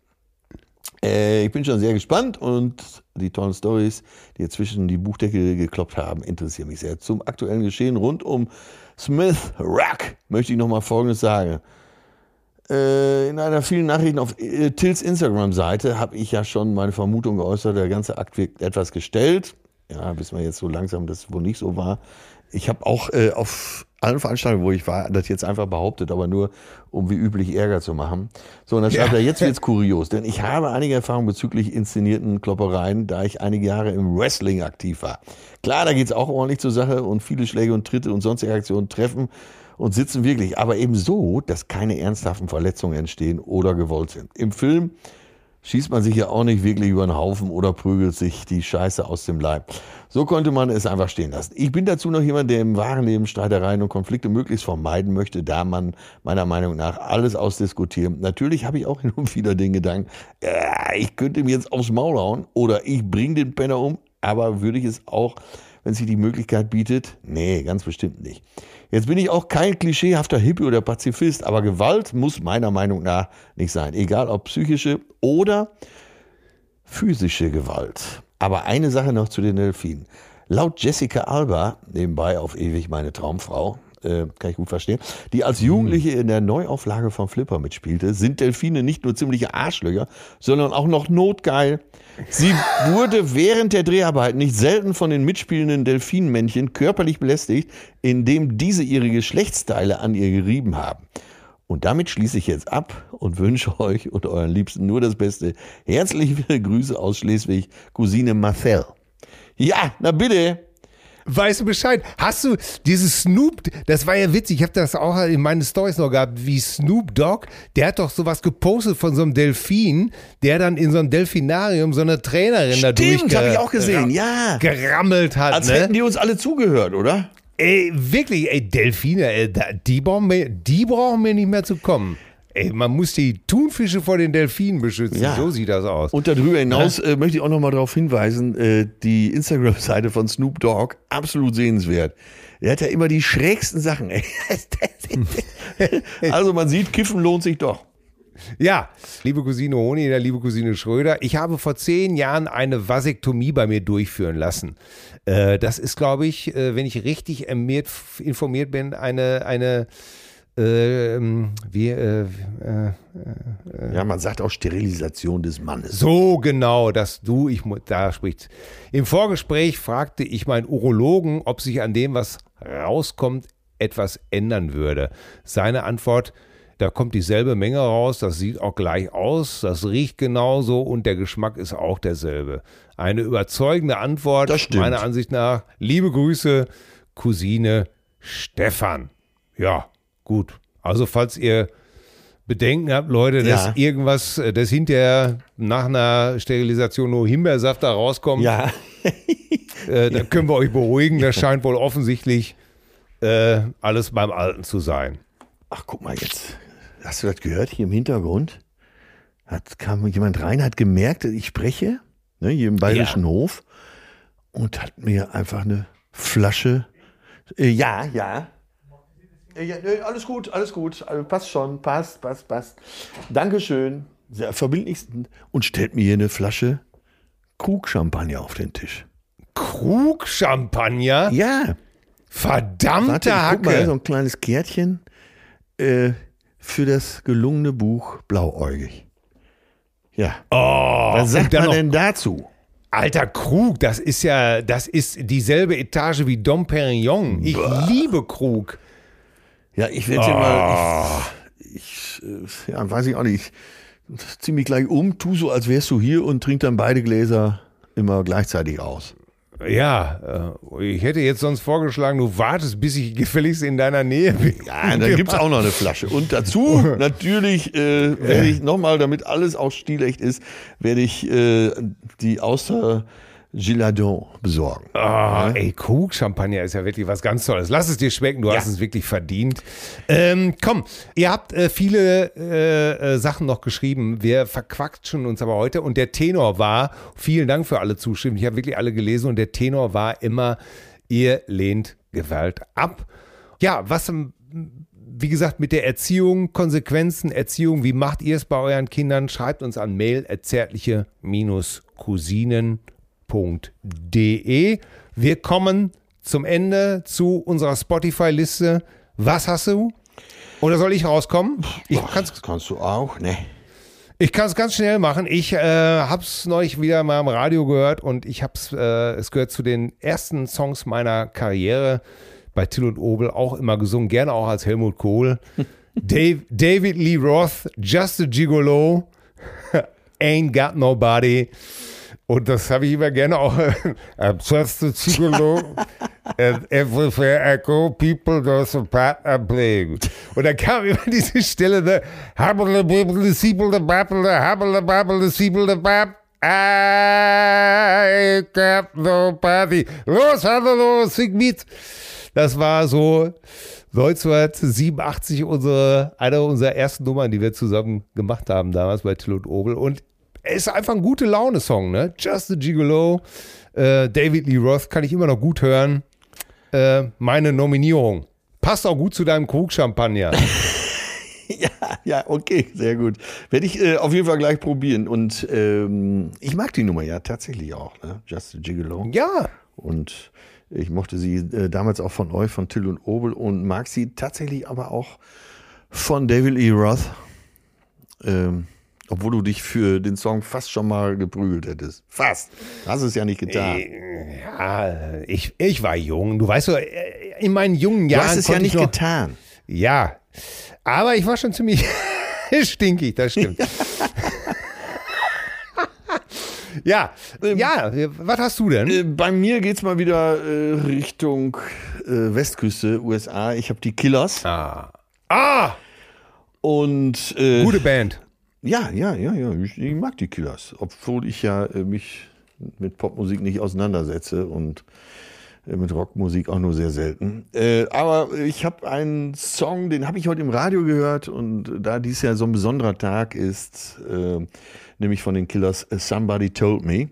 Ich bin schon sehr gespannt und die tollen Storys, die jetzt zwischen die Buchdecke gekloppt haben, interessieren mich sehr. Zum aktuellen Geschehen rund um Smith Rock möchte ich nochmal Folgendes sagen. In einer vielen Nachrichten auf Tills Instagram-Seite habe ich ja schon meine Vermutung geäußert, der ganze Akt wirkt etwas gestellt. Ja, wissen wir jetzt so langsam, dass es wohl nicht so war. Ich habe auch auf allen Veranstaltungen, wo ich war, das jetzt einfach behauptet, aber nur, um wie üblich Ärger zu machen. So, und dann schreibt er, jetzt wird's kurios, denn ich habe einige Erfahrungen bezüglich inszenierten Kloppereien, da ich einige Jahre im Wrestling aktiv war. Klar, da geht's auch ordentlich zur Sache und viele Schläge und Tritte und sonstige Aktionen treffen und sitzen wirklich, aber eben so, dass keine ernsthaften Verletzungen entstehen oder gewollt sind. Im Film schießt man sich ja auch nicht wirklich über den Haufen oder prügelt sich die Scheiße aus dem Leib. So konnte man es einfach stehen lassen. Ich bin dazu noch jemand, der im wahren Leben Streitereien und Konflikte möglichst vermeiden möchte, da man meiner Meinung nach alles ausdiskutieren. Natürlich habe ich auch hin und wieder den Gedanken, ich könnte ihm jetzt aufs Maul hauen oder ich bringe den Penner um, aber würde ich es auch, wenn sich die Möglichkeit bietet? Nee, ganz bestimmt nicht. Jetzt bin ich auch kein klischeehafter Hippie oder Pazifist, aber Gewalt muss meiner Meinung nach nicht sein. Egal ob psychische oder physische Gewalt. Aber eine Sache noch zu den Delfinen. Laut Jessica Alba, nebenbei auf ewig meine Traumfrau, kann ich gut verstehen, die als Jugendliche in der Neuauflage von Flipper mitspielte, sind Delfine nicht nur ziemliche Arschlöcher, sondern auch noch notgeil. Sie wurde während der Dreharbeiten nicht selten von den mitspielenden Delfinmännchen körperlich belästigt, indem diese ihre Geschlechtsteile an ihr gerieben haben. Und damit schließe ich jetzt ab und wünsche euch und euren Liebsten nur das Beste. Herzliche Grüße aus Schleswig, Cousine Marcel. Ja, na bitte. Weißt du Bescheid? Hast du dieses Snoop, das war ja witzig, ich habe das auch in meinen Storys noch gehabt, wie Snoop Dogg, der hat doch sowas gepostet von so einem Delfin, der dann in so einem Delfinarium so eine Trainerin da durchgerammelt hat. Als hätten die uns alle zugehört, oder? Ey, wirklich, ey, Delfine, ey, die brauchen mir nicht mehr zu kommen. Ey, man muss die Thunfische vor den Delfinen beschützen, ja. So sieht das aus. Und darüber hinaus möchte ich auch nochmal darauf hinweisen, die Instagram-Seite von Snoop Dogg, absolut sehenswert. Der hat ja immer die schrägsten Sachen. Also man sieht, Kiffen lohnt sich doch. Ja, liebe Cousine Hoheneder, liebe Cousine Schröder, ich habe vor 10 Jahren eine Vasektomie bei mir durchführen lassen. Das ist, glaube ich, wenn ich richtig informiert bin, eine... man sagt auch Sterilisation des Mannes. So genau, da spricht. Im Vorgespräch fragte ich meinen Urologen, ob sich an dem, was rauskommt, etwas ändern würde. Seine Antwort: Da kommt dieselbe Menge raus, das sieht auch gleich aus, das riecht genauso und der Geschmack ist auch derselbe. Eine überzeugende Antwort, meiner Ansicht nach. Liebe Grüße, Cousine Stefan. Ja. Gut, also falls ihr Bedenken habt, Leute, dass irgendwas, das hinterher nach einer Sterilisation nur Himbeersaft da rauskommt, da können wir euch beruhigen, das scheint wohl offensichtlich alles beim Alten zu sein. Ach, guck mal jetzt, hast du das gehört hier im Hintergrund? Kam jemand rein, hat gemerkt, dass ich spreche, ne, hier im Bayerischen Hof und hat mir einfach eine Flasche, Ja, nö, alles gut, passt schon. Dankeschön, sehr verbindlichsten. Und stellt mir hier eine Flasche Krug-Champagner auf den Tisch. Krug-Champagner? Ja. Verdammte Hacke. Guck mal, so ein kleines Kärtchen für das gelungene Buch Blauäugig. Ja. Oh, was sagt man denn dazu? Alter, Krug, das ist dieselbe Etage wie Dom Pérignon. Ich liebe Krug. Ja, ich werde weiß ich auch nicht, ich zieh mich gleich um, tu so, als wärst du hier und trink dann beide Gläser immer gleichzeitig aus. Ja, ich hätte jetzt sonst vorgeschlagen, du wartest, bis ich gefälligst in deiner Nähe bin. Ja, da gibt es auch noch eine Flasche. Und dazu natürlich werde ich nochmal, damit alles auch stilecht ist, werde ich die Auster Giladon besorgen. Ah, ey, Krug-Champagner ist ja wirklich was ganz Tolles. Lass es dir schmecken, du hast es wirklich verdient. Komm, ihr habt viele Sachen noch geschrieben. Wir verquatschen uns aber heute. Und der Tenor war, vielen Dank für alle Zuschriften, ich habe wirklich alle gelesen. Und der Tenor war immer, ihr lehnt Gewalt ab. Ja, was, wie gesagt, mit der Erziehung, Konsequenzen, Erziehung, wie macht ihr es bei euren Kindern? Schreibt uns an Mail @zärtliche-cousinen.de. Wir kommen zum Ende zu unserer Spotify-Liste. Was hast du? Oder soll ich rauskommen? Das kannst du auch, ne? Ich kann es ganz schnell machen. Ich habe es neulich wieder mal im Radio gehört und ich habe es gehört zu den ersten Songs meiner Karriere bei Till und Obel, auch immer gesungen, gerne auch als Helmut Kohl. David Lee Roth, Just a Gigolo, Ain't Got Nobody. Und das habe ich immer gerne auch. I'm just a gigolo and everywhere I go, people know the part I'm playing. Und dann kam immer diese Stelle, ne? I got nobody. Los, hallo, los, sing mit. Das war so 1987 eine unserer ersten Nummern, die wir zusammen gemacht haben damals bei Till und Obel. Und ist einfach ein gute Laune-Song, ne? Just a Gigolo, David Lee Roth, kann ich immer noch gut hören. Meine Nominierung. Passt auch gut zu deinem Krug-Champagner. ja, okay, sehr gut. Werde ich auf jeden Fall gleich probieren. Und ich mag die Nummer ja tatsächlich auch, ne? Just a Gigolo. Ja. Und ich mochte sie damals auch von euch, von Till und Obel, und mag sie tatsächlich aber auch von David Lee Roth. Obwohl du dich für den Song fast schon mal geprügelt hättest. Fast. Hast es ja nicht getan. Ja, ich war jung. Du weißt so, in meinen jungen Jahren. Du hast es ja nicht getan. Ja. Aber ich war schon ziemlich stinkig, das stimmt. Ja, was hast du denn? Bei mir geht's mal wieder Richtung Westküste, USA. Ich habe die Killers. Ah! Und gute Band. Ja. Ich mag die Killers, obwohl ich ja mich mit Popmusik nicht auseinandersetze und mit Rockmusik auch nur sehr selten. Aber ich habe einen Song, den habe ich heute im Radio gehört, und da dies ja so ein besonderer Tag ist, nämlich von den Killers Somebody Told Me.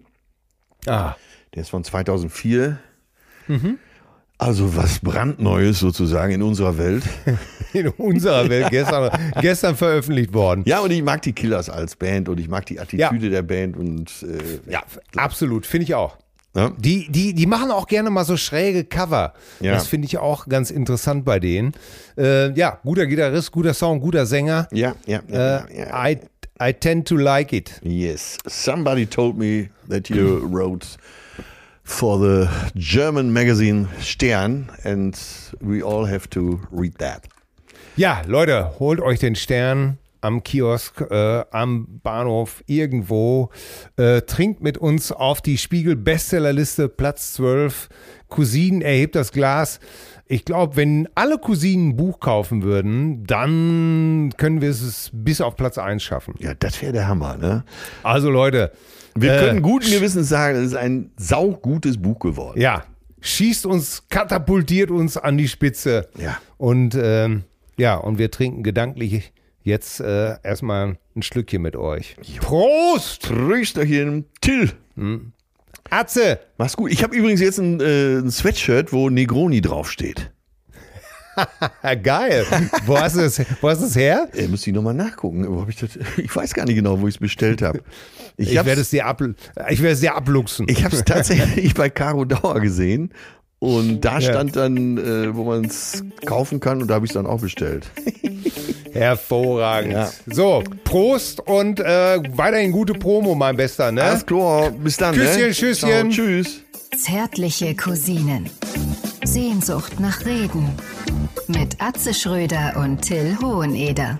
Der ist von 2004. Mhm. Also was brandneues sozusagen in unserer Welt. In unserer Welt, gestern veröffentlicht worden. Ja, und ich mag die Killers als Band und ich mag die Attitüde der Band. Und absolut, finde ich auch. Ja? Die machen auch gerne mal so schräge Cover. Ja. Das finde ich auch ganz interessant bei denen. Guter Gitarrist, guter Song, guter Sänger. Ja. I tend to like it. Yes, somebody told me that you wrote for the German magazine Stern, and we all have to read that. Ja, Leute, holt euch den Stern am Kiosk, am Bahnhof, irgendwo. Trinkt mit uns auf die Spiegel-Bestsellerliste, Platz 12. Cousinen, erhebt das Glas. Ich glaube, wenn alle Cousinen ein Buch kaufen würden, dann können wir es bis auf Platz 1 schaffen. Ja, das wäre der Hammer, ne? Also Leute, wir können guten Gewissens sagen, es ist ein saugutes Buch geworden. Ja, schießt uns, katapultiert uns an die Spitze. Ja. Und und wir trinken gedanklich jetzt erstmal ein Schlückchen mit euch. Prost! Trösterchen, Till! Atze! Mach's gut. Ich habe übrigens jetzt ein Sweatshirt, wo Negroni draufsteht. Geil. Wo hast du es her? Müsste ich nochmal nachgucken. Ich weiß gar nicht genau, wo ich es bestellt habe. Ich werde es dir abluchsen. Ich habe es tatsächlich bei Caro Dauer gesehen. Und da stand dann, wo man es kaufen kann. Und da habe ich es dann auch bestellt. Hervorragend. Ja. So, Prost und weiterhin gute Promo, mein Bester. Ne? Alles klar. Bis dann. Küsschen, ne? Tschüsschen. Tschüss. Zärtliche Cousinen. Sehnsucht nach Reden. Mit Atze Schröder und Till Hoheneder.